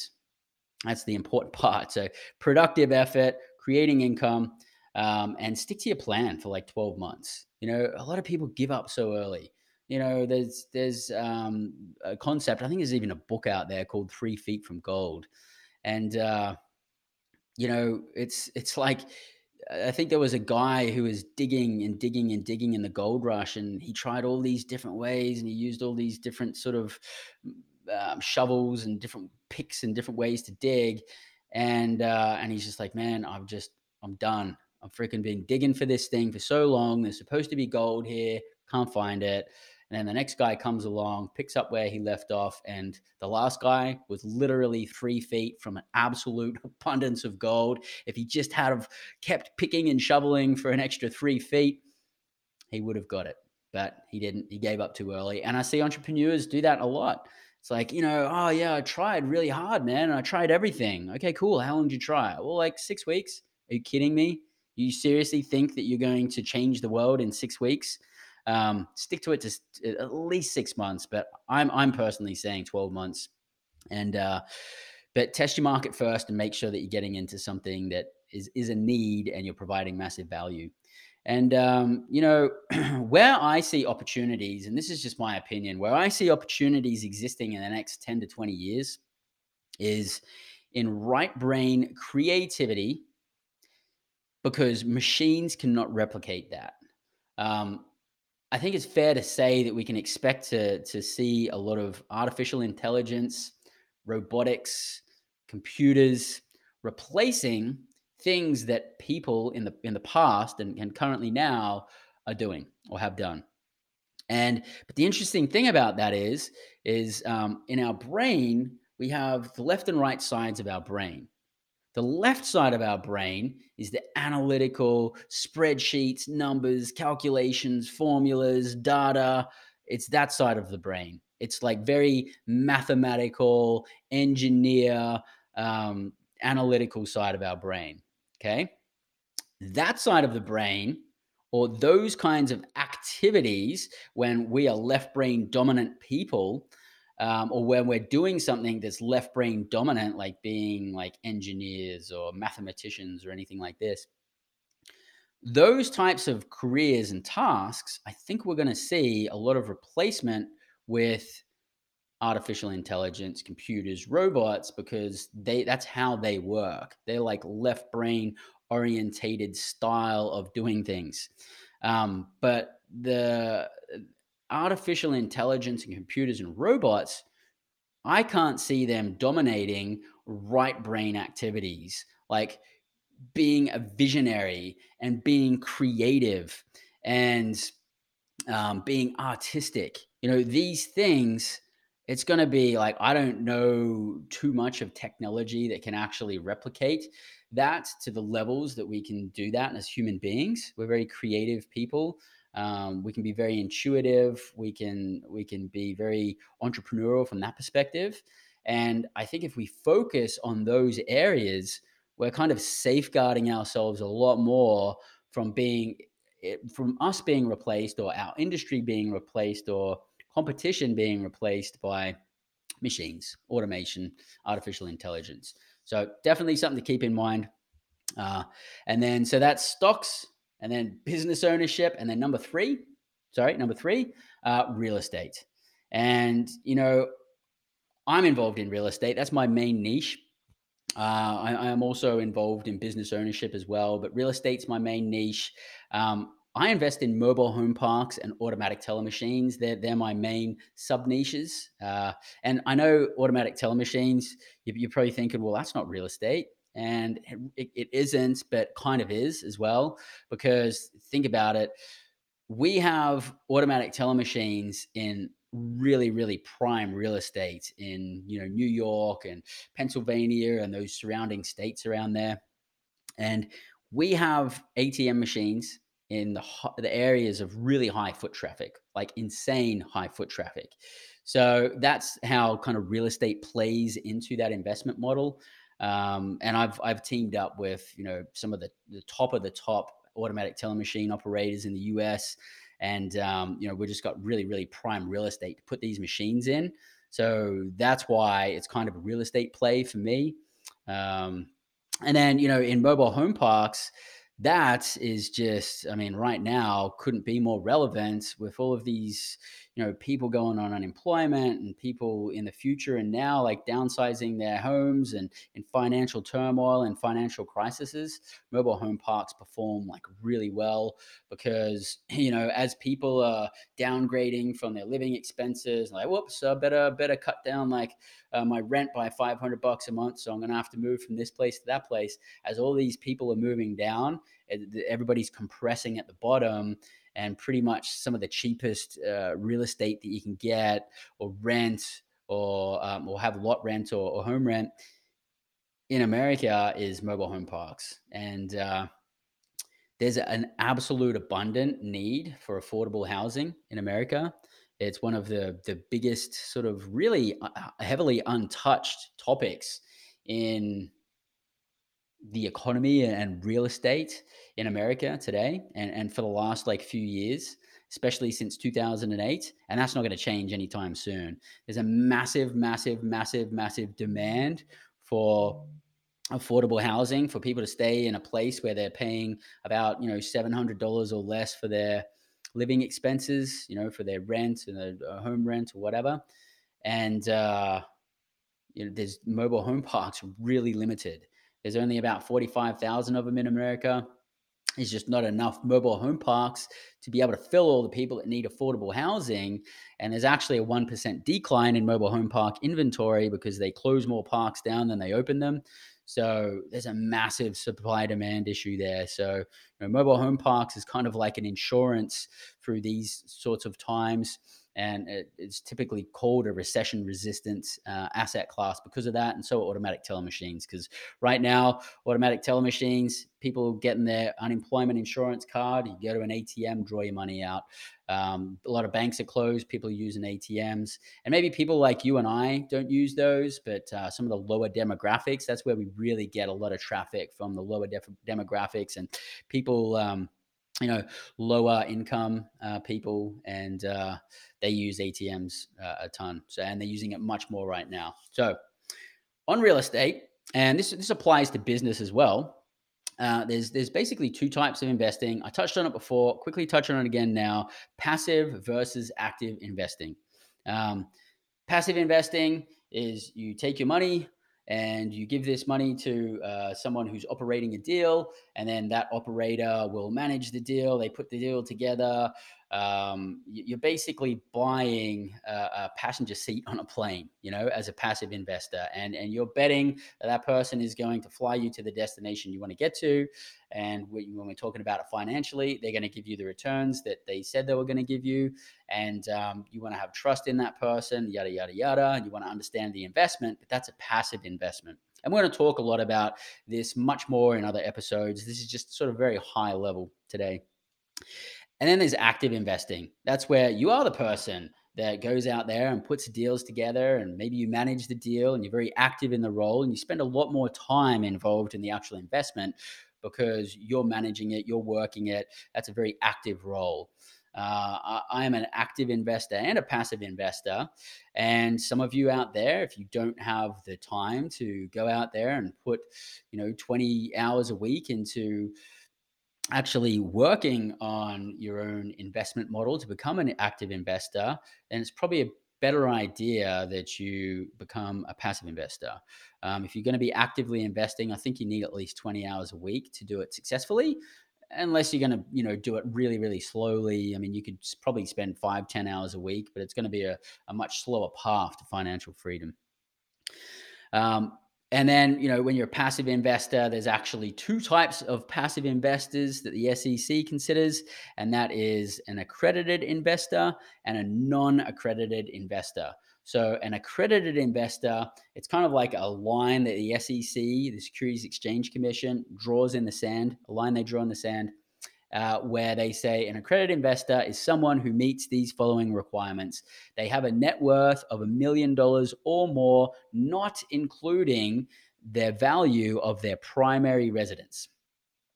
that's the important part. So productive effort, creating income, and stick to your plan for like 12 months. You know, a lot of people give up so early. You know, there's a concept. I think there's even a book out there called 3 Feet from Gold, and you know, it's like, I think there was a guy who was digging in the gold rush, and he tried all these different ways, and he used all these different sort of shovels and different picks and different ways to dig, and he's just like, man, I'm done. I'm freaking been digging for this thing for so long. There's supposed to be gold here. Can't find it. And then the next guy comes along, picks up where he left off. And the last guy was literally 3 feet from an absolute abundance of gold. If he just had kept picking and shoveling for an extra 3 feet, he would have got it, but he didn't. He gave up too early. And I see entrepreneurs do that a lot. It's like, you know, oh yeah, I tried really hard, man. And I tried everything. Okay, cool. How long did you try? Well, like 6 weeks. Are you kidding me? You seriously think that you're going to change the world in 6 weeks? Stick to it to at least 6 months, but I'm personally saying 12 months. And, but test your market first and make sure that you're getting into something that is a need and you're providing massive value. And, you know, where I see opportunities, and this is just my opinion, where I see opportunities existing in the next 10 to 20 years is in right brain creativity, because machines cannot replicate that. I think it's fair to say that we can expect to see a lot of artificial intelligence, robotics, computers replacing things that people in the past and currently now are doing or have done. But the interesting thing about that is in our brain, we have the left and right sides of our brain. The left side of our brain is the analytical spreadsheets, numbers, calculations, formulas, data. It's that side of the brain. It's like very mathematical, engineer, analytical side of our brain, okay? That side of the brain, or those kinds of activities when we are left brain dominant people, or when we're doing something that's left brain dominant, like being like engineers or mathematicians or anything like this, those types of careers and tasks, I think we're going to see a lot of replacement with artificial intelligence, computers, robots, because that's how they work. They're like left brain orientated style of doing things. But the artificial intelligence and computers and robots, I can't see them dominating right brain activities, like being a visionary and being creative and being artistic. You know, these things, it's going to be like, I don't know too much of technology that can actually replicate that to the levels that we can do that as human beings. We're very creative people. We can be very intuitive. We can be very entrepreneurial from that perspective. And I think if we focus on those areas, we're kind of safeguarding ourselves a lot more from us being replaced, or our industry being replaced, or competition being replaced by machines, automation, artificial intelligence. So definitely something to keep in mind. And then, so that's stocks. And then business ownership. And then number three, real estate. And, you know, I'm involved in real estate. That's my main niche. I am also involved in business ownership as well, but real estate's my main niche. I invest in mobile home parks and automatic teller machines. They're my main sub niches. And I know automatic teller machines, you're probably thinking, well, that's not real estate. And it isn't, but kind of is as well, because think about it. We have automatic teller machines in really, really prime real estate in, you know, New York and Pennsylvania and those surrounding states around there. And we have ATM machines in the areas of really high foot traffic, like insane high foot traffic. So that's how kind of real estate plays into that investment model. And I've teamed up with, you know, some of the top of the top automatic teller machine operators in the US. And, you know, we just got really, really prime real estate to put these machines in. So that's why it's kind of a real estate play for me. And then, you know, in mobile home parks, that is just, I mean, right now couldn't be more relevant with all of these, you know, people going on unemployment and people in the future and now like downsizing their homes and in financial turmoil and financial crises, mobile home parks perform like really well because, you know, as people are downgrading from their living expenses, like, whoops, I better cut down like my rent by $500 a month. So I'm going to have to move from this place to that place. As all these people are moving down, everybody's compressing at the bottom, and pretty much some of the cheapest real estate that you can get or rent or have lot rent or home rent in America is mobile home parks. And there's an absolute abundant need for affordable housing in America. It's one of the biggest sort of really heavily untouched topics in the economy and real estate in America today and for the last like few years, especially since 2008. And that's not going to change anytime soon. There's a massive, massive, massive, massive demand for affordable housing, for people to stay in a place where they're paying about, you know, $700 or less for their living expenses, you know, for their rent and their home rent or whatever. And you know, there's mobile home parks really limited. There's only about 45,000 of them in America. There's just not enough mobile home parks to be able to fill all the people that need affordable housing. And there's actually a 1% decline in mobile home park inventory because they close more parks down than they open them. So there's a massive supply-demand issue there. So, you know, mobile home parks is kind of like an insurance through these sorts of times. And it's typically called a recession-resistant asset class because of that, and so are automatic teller machines. Because right now, automatic teller machines, people getting their unemployment insurance card, you go to an ATM, draw your money out. A lot of banks are closed, people are using ATMs. And maybe people like you and I don't use those, but some of the lower demographics, that's where we really get a lot of traffic from, the lower demographics and people... you know, lower income people, and they use ATMs a ton. So, and they're using it much more right now. So on real estate, and this applies to business as well, there's basically two types of investing. I touched on it before, quickly touch on it again now, passive versus active investing. Passive investing is you take your money, and you give this money to someone who's operating a deal, and then that operator will manage the deal. They put the deal together. You're basically buying a passenger seat on a plane, you know, as a passive investor. And you're betting that that person is going to fly you to the destination you want to get to. And when we're talking about it financially, they're going to give you the returns that they said they were going to give you. And you want to have trust in that person, yada, yada, yada. And you want to understand the investment, but that's a passive investment. And we're going to talk a lot about this much more in other episodes. This is just sort of very high level today. And then there's active investing. That's where you are the person that goes out there and puts deals together, and maybe you manage the deal and you're very active in the role, and you spend a lot more time involved in the actual investment because you're managing it, you're working it. That's a very active role. I am an active investor and a passive investor. And some of you out there, if you don't have the time to go out there and put, you know, 20 hours a week into actually working on your own investment model to become an active investor, then it's probably a better idea that you become a passive investor. If you're going to be actively investing, I think you need at least 20 hours a week to do it successfully, unless you're going to, you know, do it really, really slowly. I mean, you could probably spend 5-10 hours a week, but it's going to be a much slower path to financial freedom. And then, you know, when you're a passive investor, there's actually two types of passive investors that the SEC considers, and that is an accredited investor and a non-accredited investor. So an accredited investor, it's kind of like a line that the SEC, the Securities Exchange Commission, draws in the sand, a line they draw in the sand, where they say an accredited investor is someone who meets these following requirements. They have a net worth of $1 million or more, not including their value of their primary residence.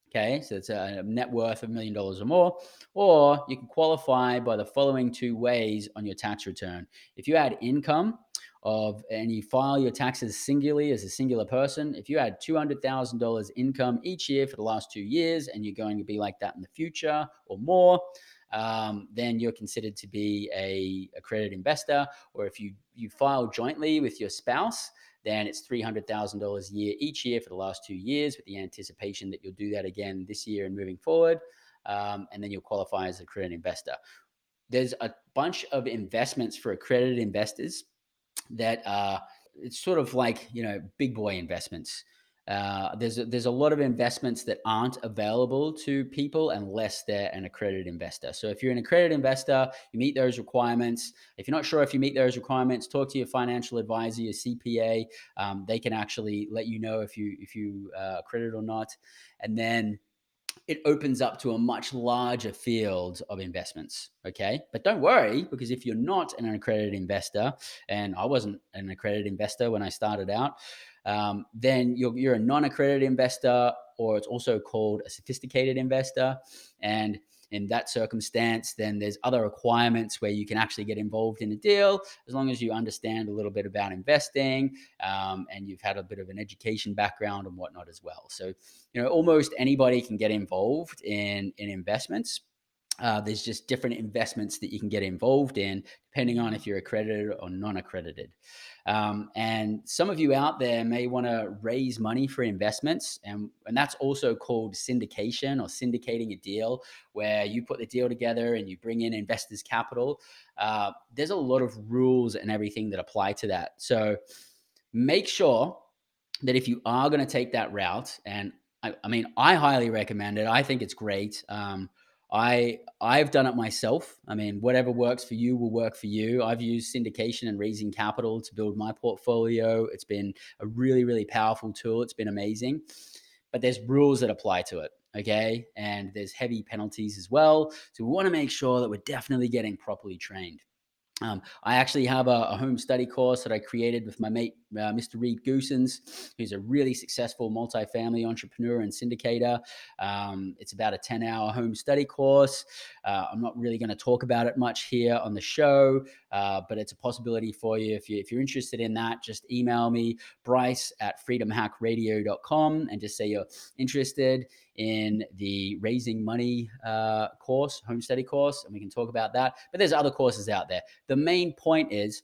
Okay, so it's a net worth of $1 million or more, or you can qualify by the following two ways on your tax return. If you had income and you file your taxes singly as a singular person, if you had $200,000 income each year for the last 2 years and you're going to be like that in the future or more, then you're considered to be a accredited investor. Or if you file jointly with your spouse, then it's $300,000 a year each year for the last 2 years, with the anticipation that you'll do that again this year and moving forward. And then you'll qualify as an accredited investor. There's a bunch of investments for accredited investors that are, it's sort of like, you know, big boy investments. There's a lot of investments that aren't available to people unless they're an accredited investor. So if you're an accredited investor, you meet those requirements. If you're not sure if you meet those requirements, talk to your financial advisor, your CPA. They can actually let you know if you accredited or not. And then it opens up to a much larger field of investments, okay? But don't worry, because if you're not an accredited investor, and I wasn't an accredited investor when I started out, then you're a non-accredited investor, or it's also called a sophisticated investor. And in that circumstance, then there's other requirements where you can actually get involved in a deal, as long as you understand a little bit about investing, and you've had a bit of an education background and whatnot as well. So, you know, almost anybody can get involved in investments. There's just different investments that you can get involved in, depending on if you're accredited or non-accredited. And some of you out there may want to raise money for investments. And that's also called syndication, or syndicating a deal, where you put the deal together and you bring in investors' capital. There's a lot of rules and everything that apply to that. So make sure that if you are going to take that route, and I mean, I highly recommend it. I think it's great. I've done it myself. I mean, whatever works for you will work for you. I've used syndication and raising capital to build my portfolio. It's been a really, really powerful tool. It's been amazing. But there's rules that apply to it, okay? And there's heavy penalties as well. So we want to make sure that we're definitely getting properly trained. I actually have a home study course that I created with my mate, Mr. Reed Goossens, who's a really successful multifamily entrepreneur and syndicator. It's about a 10-hour home study course. I'm not really going to talk about it much here on the show, but it's a possibility for you. If you're interested in that, just email me, bryce@freedomhackradio.com, and just say you're interested in the raising money course, home study course, and we can talk about that. But there's other courses out there. The main point is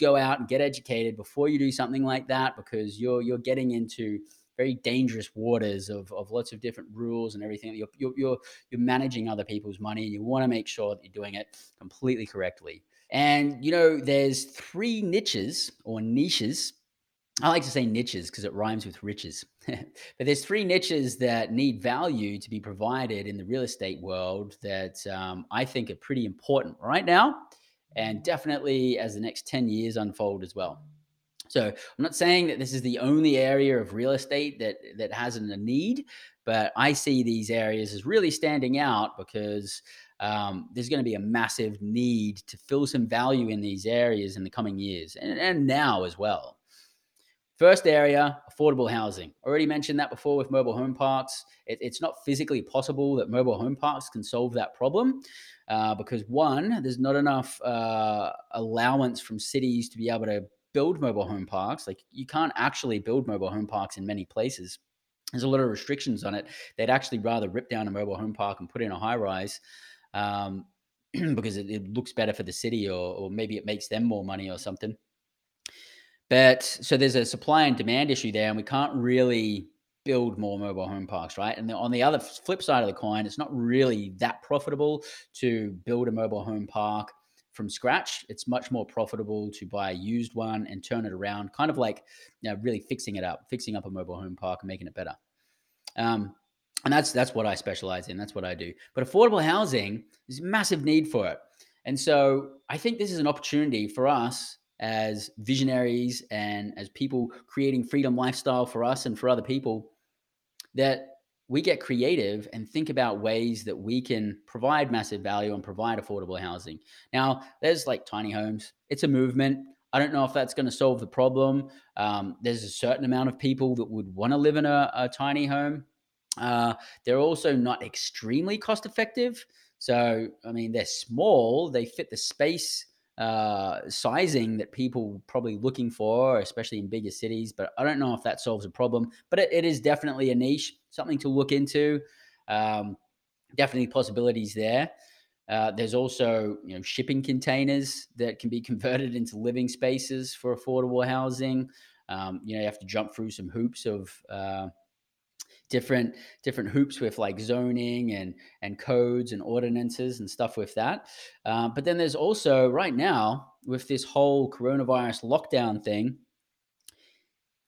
go out and get educated before you do something like that, because you're getting into very dangerous waters of lots of different rules and everything. You're managing other people's money, and you want to make sure that you're doing it completely correctly. And, you know, there's three niches. I like to say niches because it rhymes with riches. But there's three niches that need value to be provided in the real estate world that I think are pretty important right now, and definitely as the next 10 years unfold as well. So I'm not saying that this is the only area of real estate that has a need, but I see these areas as really standing out because there's going to be a massive need to fill some value in these areas in the coming years and now as well. First area, affordable housing. Already mentioned that before with mobile home parks. It's not physically possible that mobile home parks can solve that problem because, one, there's not enough allowance from cities to be able to build mobile home parks. Like, you can't actually build mobile home parks in many places. There's a lot of restrictions on it. They'd actually rather rip down a mobile home park and put in a high-rise because it looks better for the city, or maybe it makes them more money or something. But so there's a supply and demand issue there, and we can't really build more mobile home parks, right? And on the other flip side of the coin, it's not really that profitable to build a mobile home park from scratch. It's much more profitable to buy a used one and turn it around, kind of like, you know, really fixing up a mobile home park and making it better. And that's what I specialize in. That's what I do. But affordable housing, there's a massive need for it. And so I think this is an opportunity for us as visionaries and as people creating freedom lifestyle for us and for other people, that we get creative and think about ways that we can provide massive value and provide affordable housing. Now, there's like tiny homes. It's a movement. I don't know if that's going to solve the problem. There's a certain amount of people that would want to live in a tiny home. They're also not extremely cost effective. So, I mean, they're small. They fit the space sizing that people probably looking for, especially in bigger cities, but I don't know if that solves a problem, but it is definitely a niche, something to look into. Definitely possibilities there. There's also, you know, shipping containers that can be converted into living spaces for affordable housing. You know, you have to jump through some hoops of different hoops with like zoning and codes and ordinances and stuff with that. But then there's also right now with this whole coronavirus lockdown thing,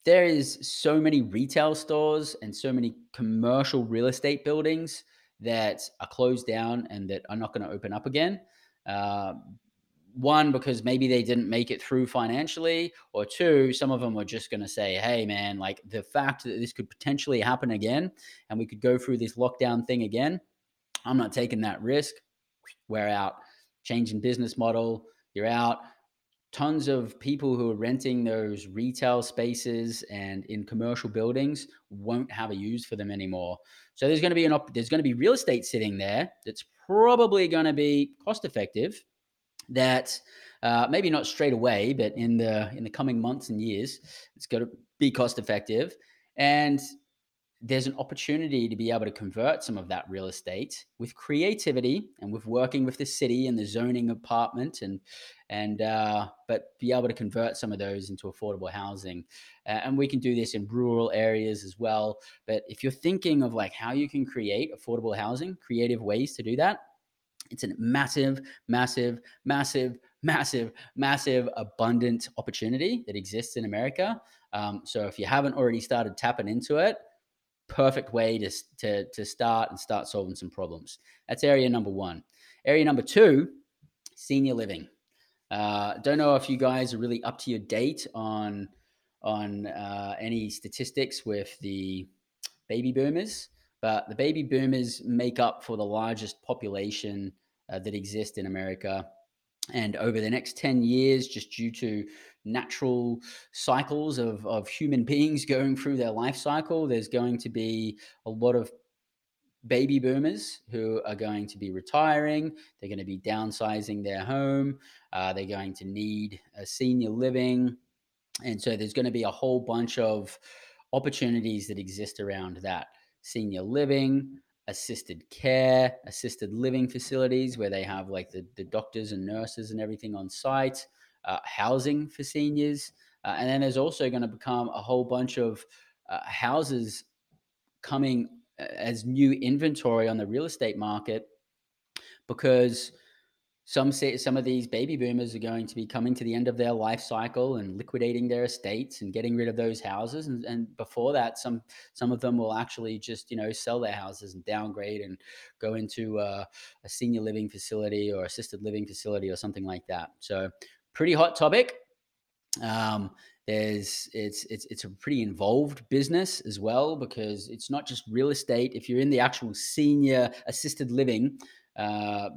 there is so many retail stores and so many commercial real estate buildings that are closed down and that are not going to open up again. One, because maybe they didn't make it through financially, or two, some of them were just going to say, hey, man, like the fact that this could potentially happen again and we could go through this lockdown thing again, I'm not taking that risk. We're out. Changing business model, you're out. Tons of people who are renting those retail spaces and in commercial buildings won't have a use for them anymore. So there's going to be there's going to be real estate sitting there that's probably going to be cost effective. That maybe not straight away, but in the coming months and years, it's going to be cost effective. And there's an opportunity to be able to convert some of that real estate with creativity and with working with the city and the zoning department, and but be able to convert some of those into affordable housing. And we can do this in rural areas as well. But if you're thinking of like how you can create affordable housing, creative ways to do that, it's a massive, massive, massive, massive, massive abundant opportunity that exists in America. So if you haven't already started tapping into it, perfect way to start solving some problems. That's area number one. Area number two, senior living. Don't know if you guys are really up to your date on any statistics with the baby boomers. But the baby boomers make up for the largest population that exists in America. And over the next 10 years, just due to natural cycles of human beings going through their life cycle, there's going to be a lot of baby boomers who are going to be retiring. They're going to be downsizing their home. They're going to need a senior living. And so there's going to be a whole bunch of opportunities that exist around that. Senior living, assisted care, assisted living facilities where they have like the doctors and nurses and everything on site, housing for seniors. And then there's also going to become a whole bunch of houses coming as new inventory on the real estate market, because some of these baby boomers are going to be coming to the end of their life cycle and liquidating their estates and getting rid of those houses. And before that, some of them will actually just, you know, sell their houses and downgrade and go into a senior living facility or assisted living facility or something like that. So pretty hot topic. It's a pretty involved business as well, because it's not just real estate. If you're in the actual senior assisted living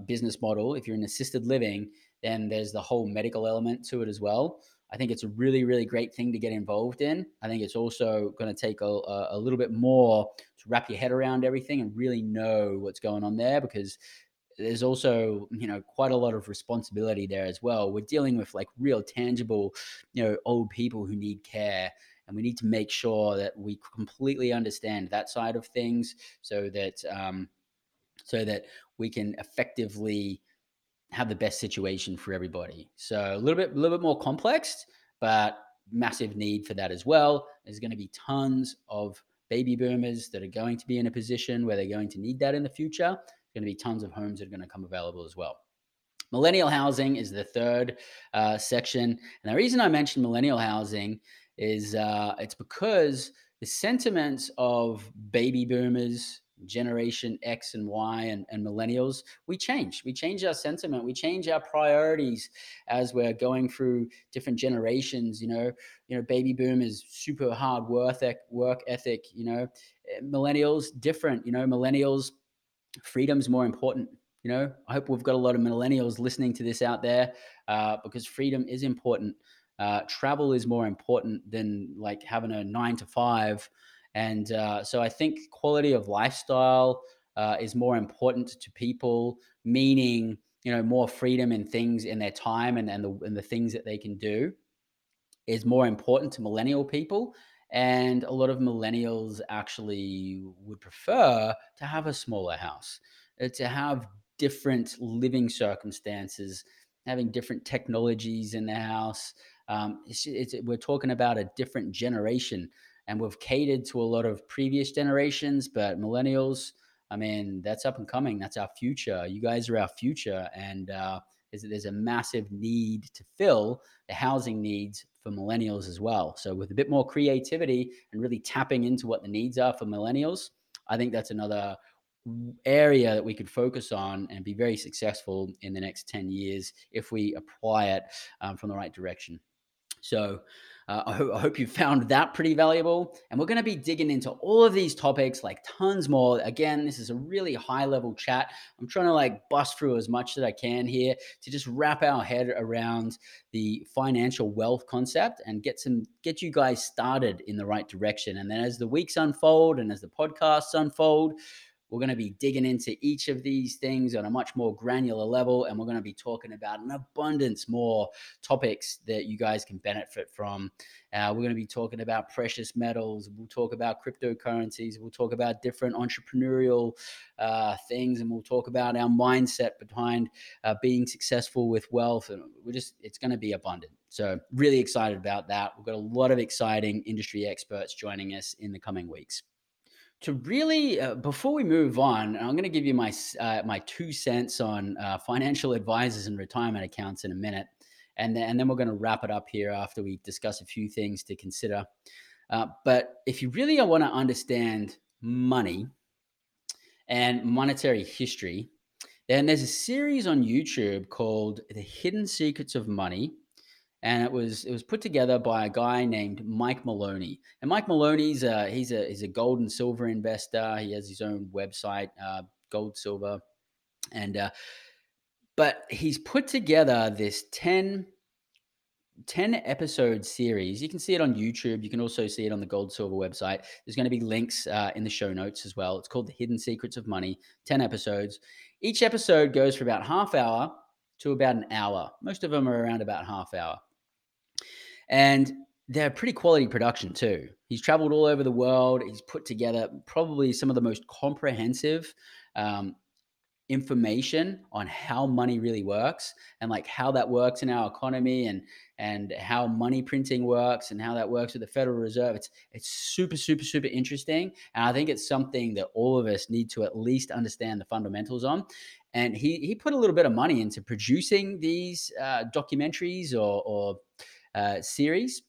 business model, if you're in assisted living, then there's the whole medical element to it as well. I think it's a really, really great thing to get involved in. I think it's also going to take a little bit more to wrap your head around everything and really know what's going on there, because there's also, you know, quite a lot of responsibility there as well. We're dealing with like real tangible, you know, old people who need care. And we need to make sure that we completely understand that side of things so that we can effectively have the best situation for everybody. So a little bit more complex, but massive need for that as well. There's going to be tons of baby boomers that are going to be in a position where they're going to need that in the future. There's going to be tons of homes that are going to come available as well. Millennial housing is the third section. And the reason I mentioned millennial housing is it's because the sentiments of baby boomers, Generation X and Y and millennials, we change our sentiment, we change our priorities as we're going through different generations. You know, baby boomers, super hard work ethic. You know, millennials, different. You know, millennials, freedom's more important. You know, I hope we've got a lot of millennials listening to this out there, because freedom is important. Travel is more important than like having a 9 to 5. And so I think quality of lifestyle is more important to people, meaning, you know, more freedom in things in their time and the things that they can do is more important to millennial people. And a lot of millennials actually would prefer to have a smaller house, to have different living circumstances, having different technologies in the house. We're talking about a different generation, and we've catered to a lot of previous generations, but millennials, I mean, that's up and coming. That's our future. You guys are our future. And there's a massive need to fill the housing needs for millennials as well. So with a bit more creativity and really tapping into what the needs are for millennials, I think that's another area that we could focus on and be very successful in the next 10 years if we apply it from the right direction. So I hope you found that pretty valuable. And we're going to be digging into all of these topics, like tons more. Again, this is a really high level chat. I'm trying to like bust through as much that I can here to just wrap our head around the financial wealth concept and get you guys started in the right direction. And then as the weeks unfold and as the podcasts unfold, we're going to be digging into each of these things on a much more granular level, and we're going to be talking about an abundance more topics that you guys can benefit from. We're going to be talking about precious metals. We'll talk about cryptocurrencies. We'll talk about different entrepreneurial things, and we'll talk about our mindset behind being successful with wealth. And it's going to be abundant. So really excited about that. We've got a lot of exciting industry experts joining us in the coming weeks. To really, before we move on, I'm going to give you my 2 cents on financial advisors and retirement accounts in a minute, and then we're going to wrap it up here after we discuss a few things to consider. But if you really want to understand money and monetary history, then there's a series on YouTube called The Hidden Secrets of Money. And it was put together by a guy named Mike Maloney. And Mike Maloney's he's a gold and silver investor. He has his own website, Gold Silver, and but he's put together this 10 episode series. You can see it on YouTube. You can also see it on the Gold Silver website. There's going to be links in the show notes as well. It's called The Hidden Secrets of Money. 10 episodes. Each episode goes for about half hour to about an hour. Most of them are around about half hour. And they're pretty quality production too. He's traveled all over the world. He's put together probably some of the most comprehensive information on how money really works and like how that works in our economy and how money printing works and how that works with the Federal Reserve. It's super, super, super interesting. And I think it's something that all of us need to at least understand the fundamentals on. And he put a little bit of money into producing these documentaries or series.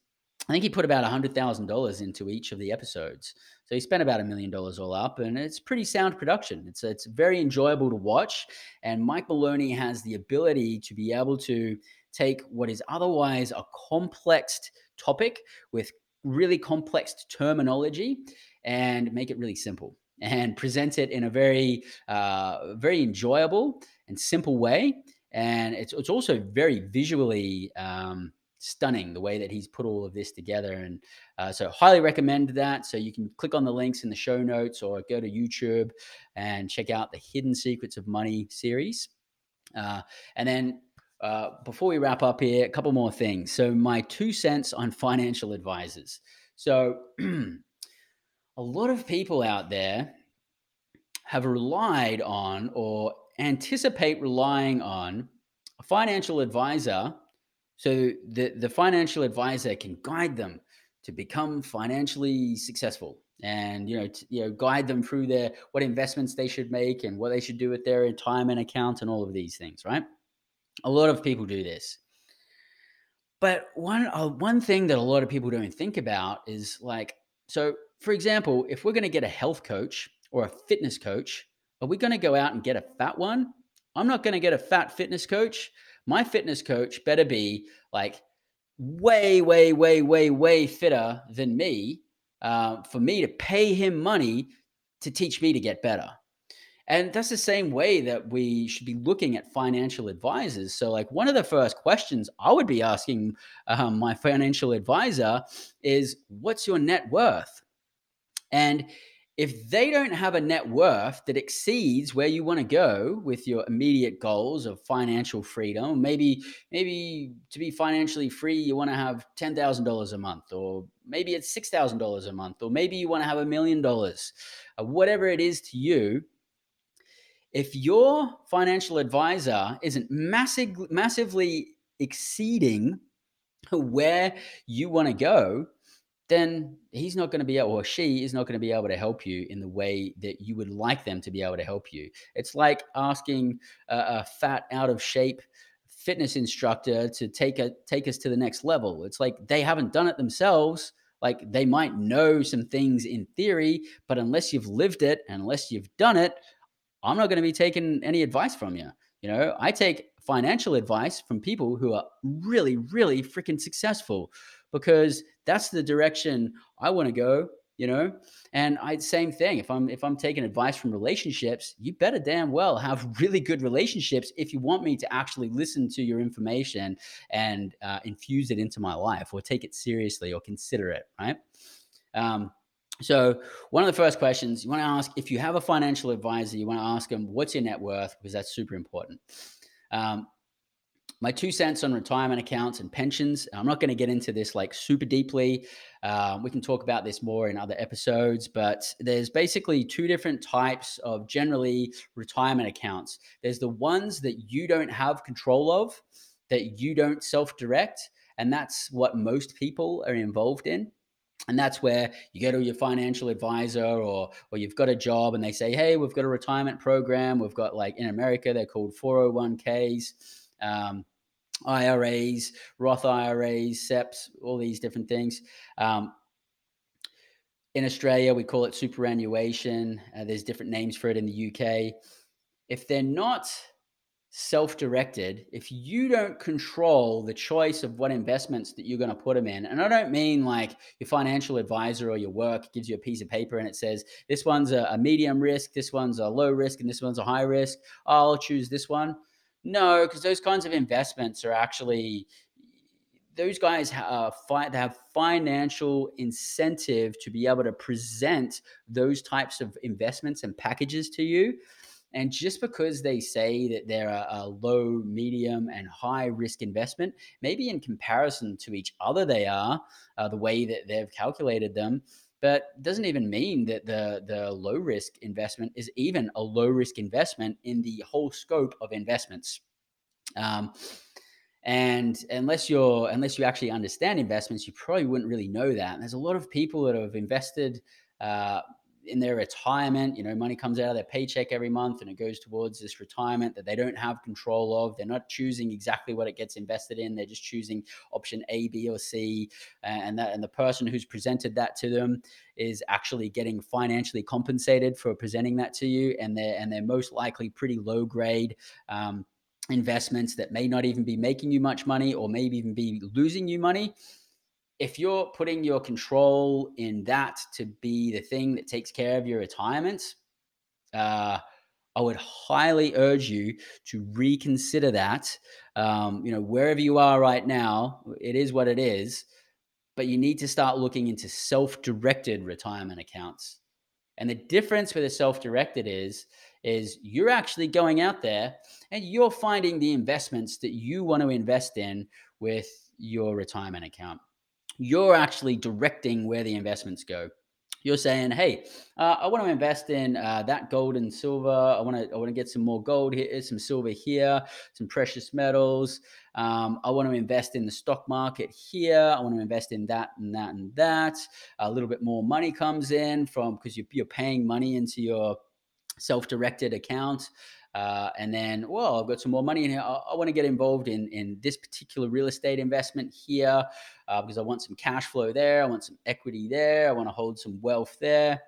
I think he put about $100,000 into each of the episodes. So he spent about $1 million all up, and it's pretty sound production. It's very enjoyable to watch. And Mike Maloney has the ability to be able to take what is otherwise a complex topic with really complex terminology and make it really simple and present it in a very, very enjoyable and simple way. And it's also very visually stunning the way that he's put all of this together. And so highly recommend that. So you can click on the links in the show notes or go to YouTube and check out the Hidden Secrets of Money series. And then before we wrap up here, a couple more things. So my 2 cents on financial advisors. So a lot of people out there have relied on or anticipate relying on a financial advisor so that the financial advisor can guide them to become financially successful and, guide them through what investments they should make and what they should do with their retirement account and all of these things, right? A lot of people do this. But one thing that a lot of people don't think about is like, so for example, if we're going to get a health coach or a fitness coach, are we going to go out and get a fat one? I'm not going to get a fat fitness coach. My fitness coach better be like way, way, way, way, way fitter than me for me to pay him money to teach me to get better. And that's the same way that we should be looking at financial advisors. So like one of the first questions I would be asking my financial advisor is, what's your net worth? And if they don't have a net worth that exceeds where you want to go with your immediate goals of financial freedom, maybe to be financially free, you want to have $10,000 a month, or maybe it's $6,000 a month, or maybe you want to have $1 million, whatever it is to you. If your financial advisor isn't massively exceeding where you want to go, then he's not going to be able, or she is not going to be able to help you in the way that you would like them to be able to help you. It's like asking a fat, out of shape fitness instructor to take us to the next level. It's like they haven't done it themselves. Like they might know some things in theory, but unless you've lived it, unless you've done it, I'm not going to be taking any advice from you. You know, I take financial advice from people who are really, really freaking successful, because that's the direction I want to go, you know? And same thing, if I'm taking advice from relationships, you better damn well have really good relationships if you want me to actually listen to your information and infuse it into my life or take it seriously or consider it, right? So one of the first questions you want to ask, if you have a financial advisor, you want to ask them, what's your net worth? Because that's super important. My 2 cents on retirement accounts and pensions. I'm not going to get into this like super deeply. We can talk about this more in other episodes, but there's basically two different types of generally retirement accounts. There's the ones that you don't have control of, that you don't self-direct. And that's what most people are involved in. And that's where you go to your financial advisor or you've got a job and they say, hey, we've got a retirement program. We've got like in America, they're called 401ks, IRAs, Roth IRAs, SEPs, all these different things. In Australia, we call it superannuation. There's different names for it in the UK. If they're not self-directed, if you don't control the choice of what investments that you're going to put them in, and I don't mean like your financial advisor or your work gives you a piece of paper and it says, this one's a medium risk, this one's a low risk, and this one's a high risk. I'll choose this one. No, because those kinds of investments are actually, those guys have financial incentive to be able to present those types of investments and packages to you. And just because they say that they're a low, medium, and high risk investment, maybe in comparison to each other they are, the way that they've calculated them, but doesn't even mean that the low risk investment is even a low risk investment in the whole scope of investments. And unless you actually understand investments, you probably wouldn't really know that. And there's a lot of people that have invested in their retirement. You know, money comes out of their paycheck every month and it goes towards this retirement that they don't have control of. They're not choosing exactly what it gets invested in. They're just choosing option A, B, or C. And the person who's presented that to them is actually getting financially compensated for presenting that to you. And they're most likely pretty low grade, investments that may not even be making you much money or maybe even be losing you money. If you're putting your control in that to be the thing that takes care of your retirement, I would highly urge you to reconsider that. You know, wherever you are right now, it is what it is, but you need to start looking into self-directed retirement accounts. And the difference with a self-directed is you're actually going out there and you're finding the investments that you want to invest in with your retirement account. You're actually directing where the investments go. You're saying, hey, I want to invest in that gold and silver. I want to get some more gold here, some silver here, some precious metals. I want to invest in the stock market here. I want to invest in that and that and that. A little bit more money comes in because you're paying money into your self-directed account. And then, well, I've got some more money in here. I want to get involved in this particular real estate investment here because I want some cash flow there. I want some equity there. I want to hold some wealth there.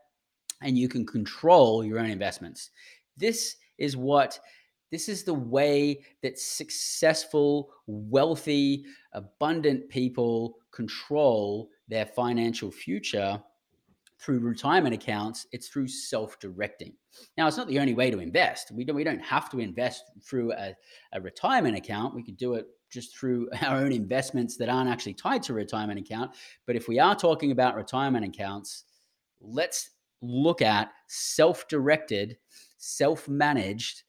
And you can control your own investments. This is the way that successful, wealthy, abundant people control their financial future through retirement accounts. It's through self-directing. Now, it's not the only way to invest. We don't have to invest through a retirement account. We could do it just through our own investments that aren't actually tied to a retirement account. But if we are talking about retirement accounts, let's look at self-directed, self-managed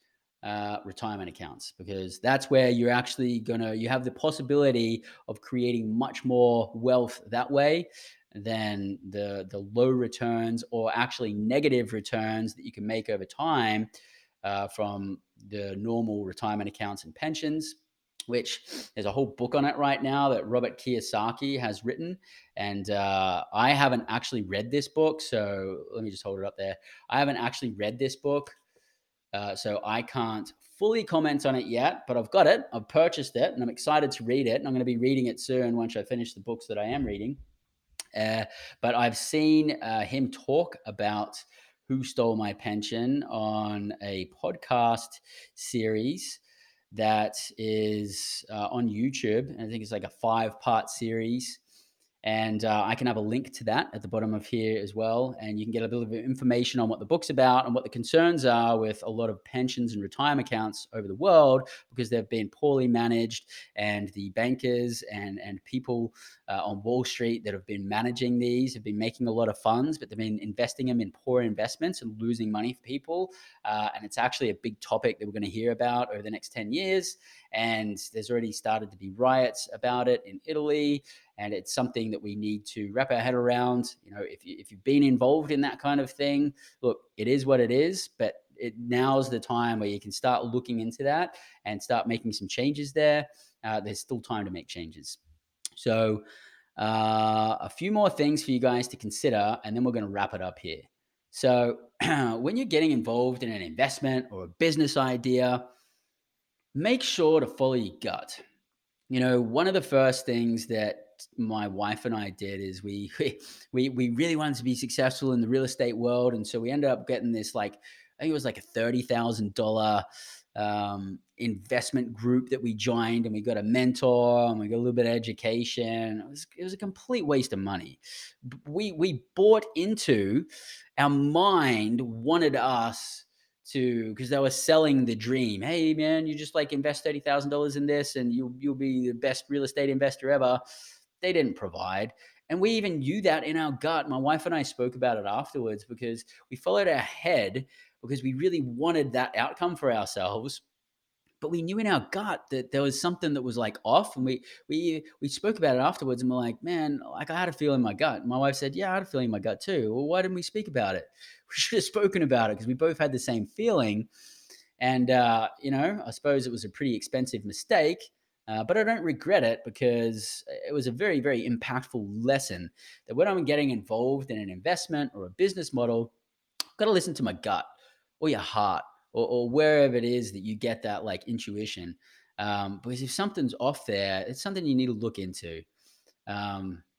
retirement accounts, because that's where you're actually you have the possibility of creating much more wealth that way than the low returns or actually negative returns that you can make over time from the normal retirement accounts and pensions, which there's a whole book on it right now that Robert Kiyosaki has written. And I haven't actually read this book. So let me just hold it up there. I haven't actually read this book. So I can't fully comment on it yet, but I've got it. I've purchased it and I'm excited to read it. And I'm going to be reading it soon once I finish the books that I am reading. But I've seen him talk about Who Stole My Pension on a podcast series that is on YouTube. And I think it's like a 5-part series. And I can have a link to that at the bottom of here as well. And you can get a little bit of information on what the book's about and what the concerns are with a lot of pensions and retirement accounts over the world, because they've been poorly managed, and the bankers and people on Wall Street that have been managing these have been making a lot of funds, but they've been investing them in poor investments and losing money for people. And it's actually a big topic that we're going to hear about over the next 10 years. And there's already started to be riots about it in Italy. And it's something that we need to wrap our head around. You know, if you've been involved in that kind of thing, look, it is what it is, but now's the time where you can start looking into that and start making some changes there. There's still time to make changes. So a few more things for you guys to consider, and then we're going to wrap it up here. So when you're getting involved in an investment or a business idea, make sure to follow your gut. You know, one of the first things that my wife and I did is we really wanted to be successful in the real estate world. And so we ended up getting this, like, I think it was like a $30,000 investment group that we joined, and we got a mentor and we got a little bit of education. It was a complete waste of money. We bought into, our mind wanted us to, because they were selling the dream. Hey man, you just like invest $30,000 in this and you'll be the best real estate investor ever. They didn't provide. And we even knew that in our gut. My wife and I spoke about it afterwards, because we followed our head, because we really wanted that outcome for ourselves. But we knew in our gut that there was something that was like off. And we spoke about it afterwards, and we're like, man, like, I had a feeling in my gut. And my wife said, yeah, I had a feeling in my gut too. Well, why didn't we speak about it? We should have spoken about it, because we both had the same feeling. And, you know, I suppose it was a pretty expensive mistake. But I don't regret it, because it was a very, very impactful lesson that when I'm getting involved in an investment or a business model, I've got to listen to my gut or your heart or wherever it is that you get that like intuition. Because if something's off there, it's something you need to look into.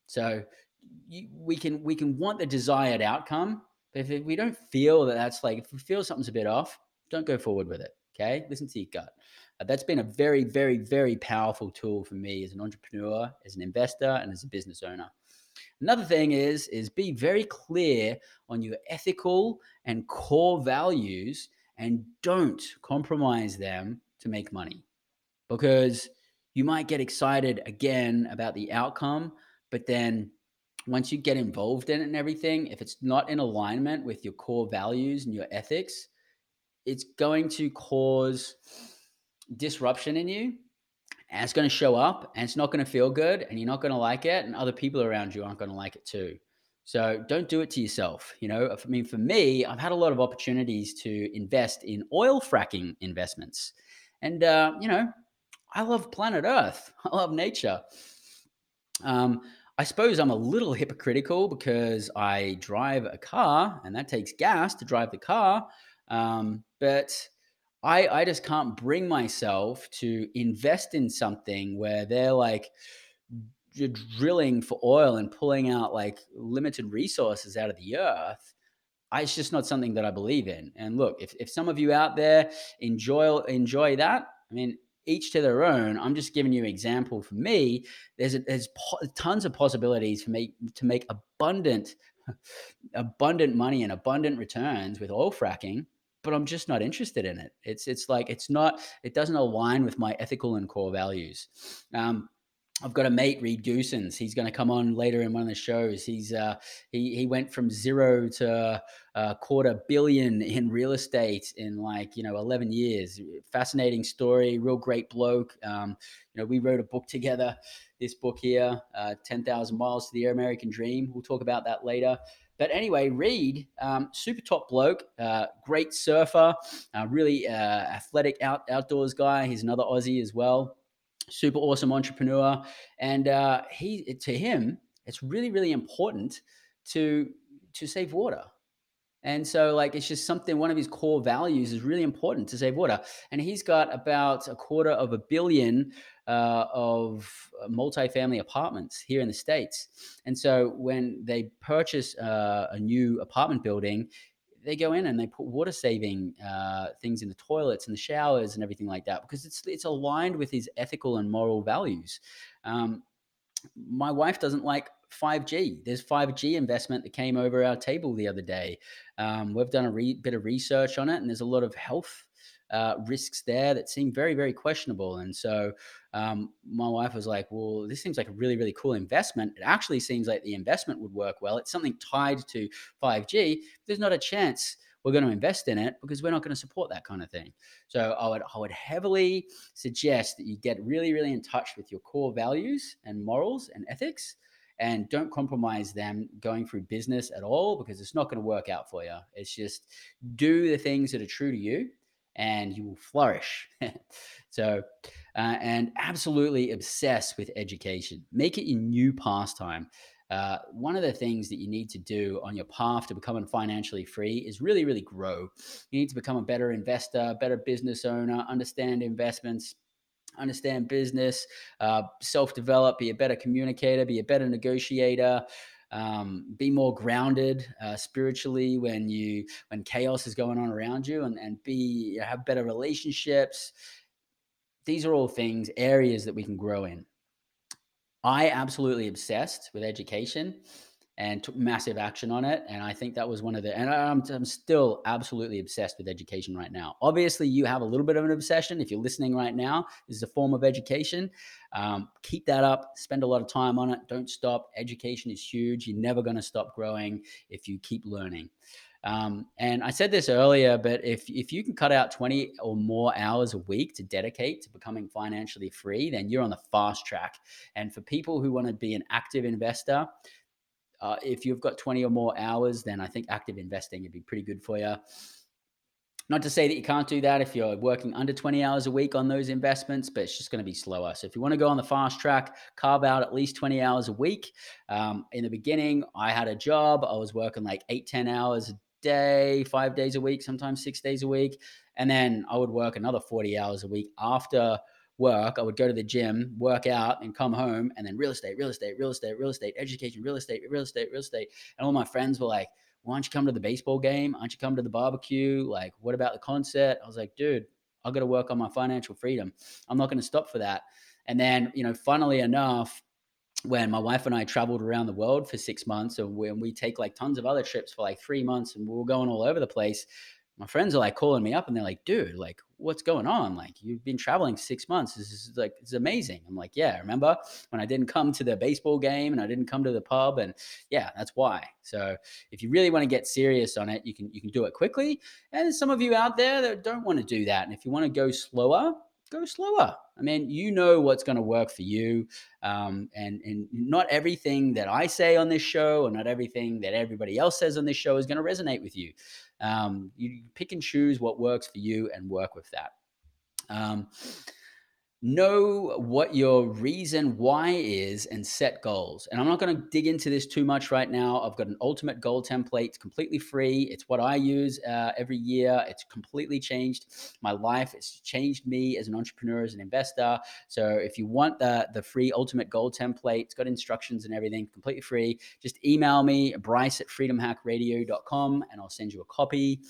So we can want the desired outcome, but if we don't feel that that's like, if we feel something's a bit off, don't go forward with it. Okay. Listen to your gut. That's been a very, very, very powerful tool for me as an entrepreneur, as an investor, and as a business owner. Another thing is be very clear on your ethical and core values, and don't compromise them to make money, because you might get excited again about the outcome, but then once you get involved in it and everything, if it's not in alignment with your core values and your ethics, it's going to cause disruption in you, and it's going to show up, and it's not going to feel good, and you're not going to like it, and other people around you aren't going to like it too. So don't do it to yourself. You know, I mean, for me, I've had a lot of opportunities to invest in oil fracking investments, and you know, I love planet Earth, I love nature. I suppose I'm a little hypocritical, because I drive a car, and that takes gas to drive the car, but I just can't bring myself to invest in something where they're like drilling for oil and pulling out like limited resources out of the earth. It's just not something that I believe in. And look, if some of you out there enjoy that, I mean, each to their own. I'm just giving you an example. For me, there's tons of possibilities for me to make abundant money and abundant returns with oil fracking, but I'm just not interested in it. It doesn't align with my ethical and core values. I've got a mate, Reed Goossens. He's going to come on later in one of the shows. He's he went from zero to $250 million in real estate in 11 years. Fascinating story, real great bloke. You know, we wrote a book together, this book here, 10,000 Miles to the American Dream. We'll talk about that later. But anyway, Reed, super top bloke, great surfer, really athletic outdoors guy. He's another Aussie as well. Super awesome entrepreneur. And to him, it's really, really important to save water. And so like, it's just something, one of his core values is really important to save water. And he's got about $250 million of multifamily apartments here in the States. And so when they purchase a new apartment building, they go in and they put water saving things in the toilets and the showers and everything like that, because it's aligned with his ethical and moral values. My wife doesn't like 5G. There's 5G investment that came over our table the other day. We've done a bit of research on it, and there's a lot of health risks there that seem very, very questionable. And so my wife was like, well, this seems like a really, really cool investment. It actually seems like the investment would work well. It's something tied to 5G. There's not a chance we're going to invest in it because we're not going to support that kind of thing. So I would heavily suggest that you get really, really in touch with your core values and morals and ethics, and don't compromise them going through business at all, because it's not going to work out for you. It's just do the things that are true to you and you will flourish. So, and absolutely obsess with education. Make it your new pastime. One of the things that you need to do on your path to becoming financially free is really, really grow. You need to become a better investor, better business owner, understand investments, understand business, self-develop, be a better communicator, be a better negotiator, be more grounded spiritually when chaos is going on around you, and have better relationships. These are all things, areas that we can grow in. I absolutely obsessed with education and took massive action on it. And I think that was and I'm still absolutely obsessed with education right now. Obviously, you have a little bit of an obsession. If you're listening right now, this is a form of education. Keep that up. Spend a lot of time on it. Don't stop. Education is huge. You're never going to stop growing if you keep learning. And I said this earlier, but if you can cut out 20 or more hours a week to dedicate to becoming financially free, then you're on the fast track. And for people who want to be an active investor, if you've got 20 or more hours, then I think active investing would be pretty good for you. Not to say that you can't do that if you're working under 20 hours a week on those investments, but it's just going to be slower. So if you want to go on the fast track, carve out at least 20 hours a week. In the beginning, I had a job. I was working like 10 hours a day, 5 days a week, sometimes 6 days a week. And then I would work another 40 hours a week. After work, I would go to the gym, work out, and come home, and then real estate, education, real estate. And all my friends were like, why don't you come to the baseball game? Why don't you come to the barbecue? Like, what about the concert? I was like, dude, I got to work on my financial freedom. I'm not going to stop for that. And then, funnily enough, when my wife and I traveled around the world for 6 months, and when we take like tons of other trips for like 3 months, and we were going all over the place, my friends are like calling me up and they're like, dude, like, what's going on? Like, you've been traveling 6 months. This is like, it's amazing. I'm like, yeah, remember when I didn't come to the baseball game and I didn't come to the pub? And yeah, that's why. So if you really want to get serious on it, you can do it quickly. And there's some of you out there that don't want to do that. And if you want to go slower. I mean, what's going to work for you. And not everything that I say on this show, or not everything that everybody else says on this show is going to resonate with you. You pick and choose what works for you and work with that. Know what your reason why is and set goals. And I'm not going to dig into this too much right now. I've got an ultimate goal template. It's completely free. It's what I use every year. It's completely changed my life. It's changed me as an entrepreneur, as an investor. So if you want the free ultimate goal template, it's got instructions and everything, completely free. Just email me, bryce@freedomhackradio.com, and I'll send you a copy.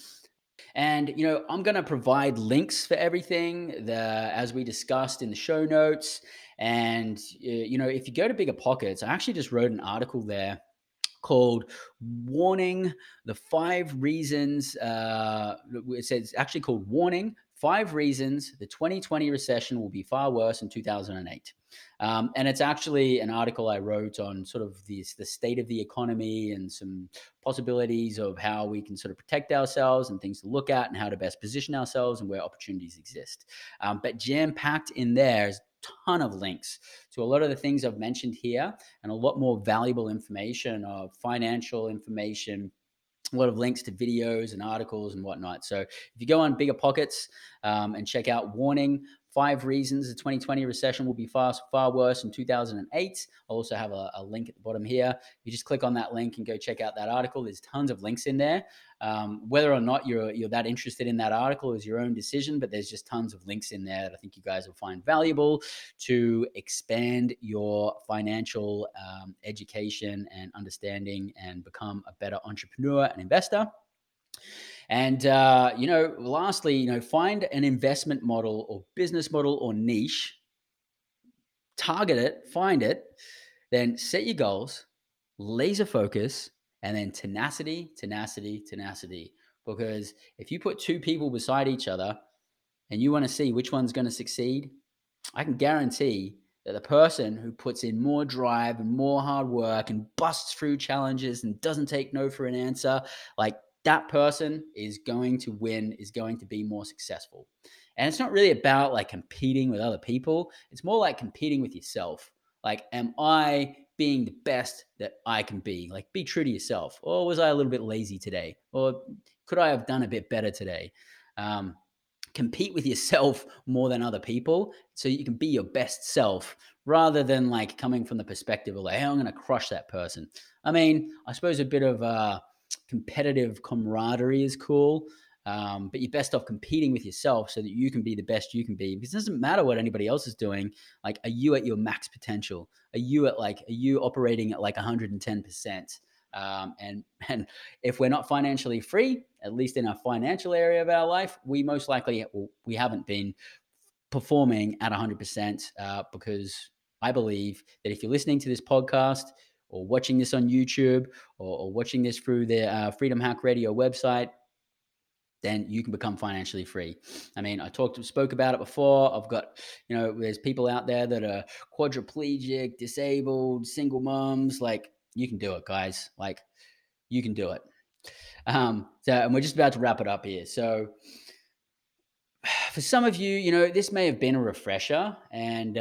And, I'm going to provide links for everything as we discussed in the show notes. And, if you go to Bigger Pockets, I actually just wrote an article there called Warning, the 5 Reasons. It says it's actually called Warning, 5 Reasons the 2020 Recession Will Be Far Worse Than 2008. And it's actually an article I wrote on sort of the state of the economy and some possibilities of how we can sort of protect ourselves and things to look at and how to best position ourselves and where opportunities exist. But jam-packed in there is ton of links to a lot of the things I've mentioned here and a lot more valuable information, financial information, a lot of links to videos and articles and whatnot. So if you go on Bigger Pockets and check out warning, 5 reasons the 2020 recession will be far worse than 2008. I'll also have a link at the bottom here. You just click on that link and go check out that article. There's tons of links in there. Whether or not you're that interested in that article is your own decision, but there's just tons of links in there that I think you guys will find valuable to expand your financial education and understanding and become a better entrepreneur and investor. And, lastly, find an investment model or business model or niche, target it, find it, then set your goals, laser focus, and then tenacity. Because if you put 2 people beside each other and you want to see which one's going to succeed, I can guarantee that the person who puts in more drive and more hard work and busts through challenges and doesn't take no for an answer, that person is going to win, is going to be more successful. And it's not really about competing with other people. It's more like competing with yourself. Am I being the best that I can be? Be true to yourself. Or was I a little bit lazy today? Or could I have done a bit better today? Compete with yourself more than other people so you can be your best self rather than coming from the perspective of hey, I'm going to crush that person. I suppose a bit of competitive camaraderie is cool, but you're best off competing with yourself so that you can be the best you can be, because it doesn't matter what anybody else is doing. Are you at your max potential? Are you operating at 110%? And if we're not financially free, at least in our financial area of our life, we most likely, we haven't been performing at 100%, because I believe that if you're listening to this podcast, or watching this on YouTube, or watching this through the Freedom Hack Radio website, then you can become financially free. I spoke about it before. I've got, there's people out there that are quadriplegic, disabled, single moms. You can do it, guys. You can do it. And we're just about to wrap it up here. So for some of you, this may have been a refresher, and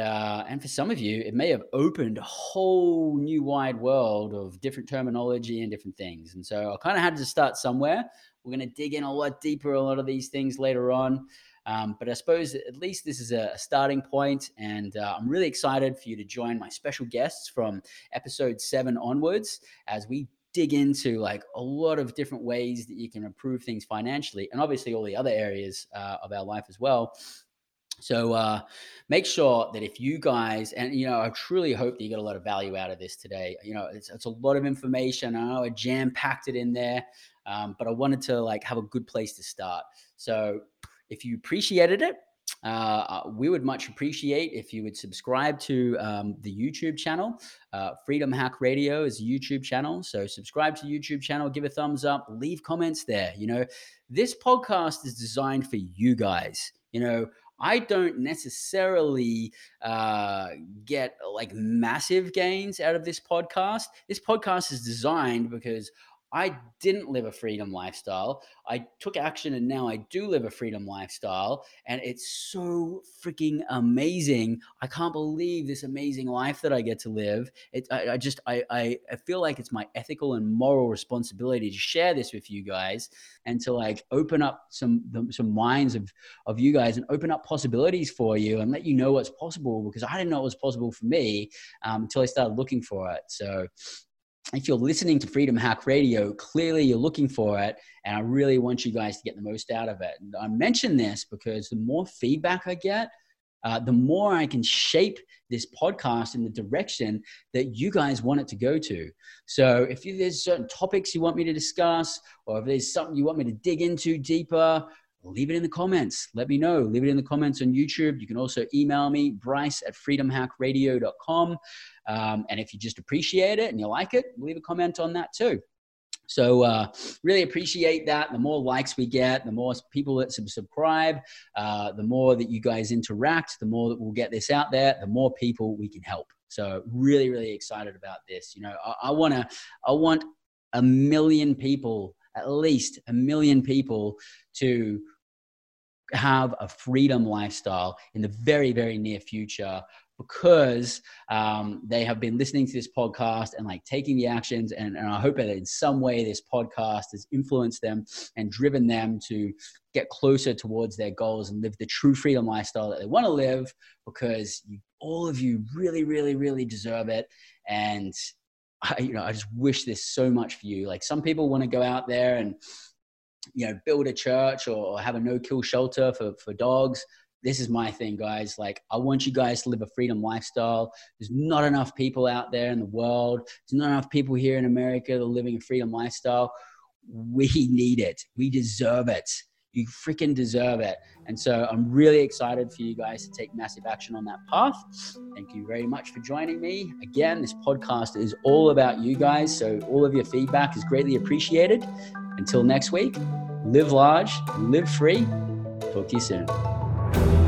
for some of you, it may have opened a whole new wide world of different terminology and different things. And so I kind of had to start somewhere. We're going to dig in a lot deeper, a lot of these things later on. But I suppose at least this is a starting point, and I'm really excited for you to join my special guests from episode 7 onwards as we dig into a lot of different ways that you can improve things financially, and obviously all the other areas of our life as well. So make sure that if you guys, and I truly hope that you got a lot of value out of this today. It's a lot of information. I know I jam-packed it in there, but I wanted to have a good place to start. So if you appreciated it, we would much appreciate if you would subscribe to the YouTube channel. Freedom Hack Radio is a YouTube channel. So subscribe to the YouTube channel, give a thumbs up, leave comments there. This podcast is designed for you guys. I don't necessarily get massive gains out of this podcast. This podcast is designed because I didn't live a freedom lifestyle. I took action, and now I do live a freedom lifestyle, and it's so freaking amazing. I can't believe this amazing life that I get to live. I feel like it's my ethical and moral responsibility to share this with you guys and to open up some minds of you guys and open up possibilities for you and let you know what's possible, because I didn't know it was possible for me until I started looking for it. So if you're listening to Freedom Hack Radio, clearly you're looking for it, and I really want you guys to get the most out of it. And I mention this because the more feedback I get, the more I can shape this podcast in the direction that you guys want it to go to. So if there's certain topics you want me to discuss, or if there's something you want me to dig into deeper, leave it in the comments. Let me know. Leave it in the comments on YouTube. You can also email me, bryce@freedomhackradio.com. And if you just appreciate it and you like it, leave a comment on that too. So really appreciate that. The more likes we get, the more people that subscribe, the more that you guys interact, the more that we'll get this out there, the more people we can help. So really, really excited about this. I want 1 million people, at least 1 million people, to have a freedom lifestyle in the very, very near future, because they have been listening to this podcast and like taking the actions. And I hope that in some way this podcast has influenced them and driven them to get closer towards their goals and live the true freedom lifestyle that they want to live, because all of you really, really, really deserve it. And I just wish this so much for you. Like, some people want to go out there and, build a church or have a no-kill shelter for dogs. This is my thing, guys. Like, I want you guys to live a freedom lifestyle. There's not enough people out there in the world. There's not enough people here in America that are living a freedom lifestyle. We need it. We deserve it. You freaking deserve it. And so I'm really excited for you guys to take massive action on that path. Thank you very much for joining me. Again, this podcast is all about you guys, so all of your feedback is greatly appreciated. Until next week, live large, live free. Talk to you soon.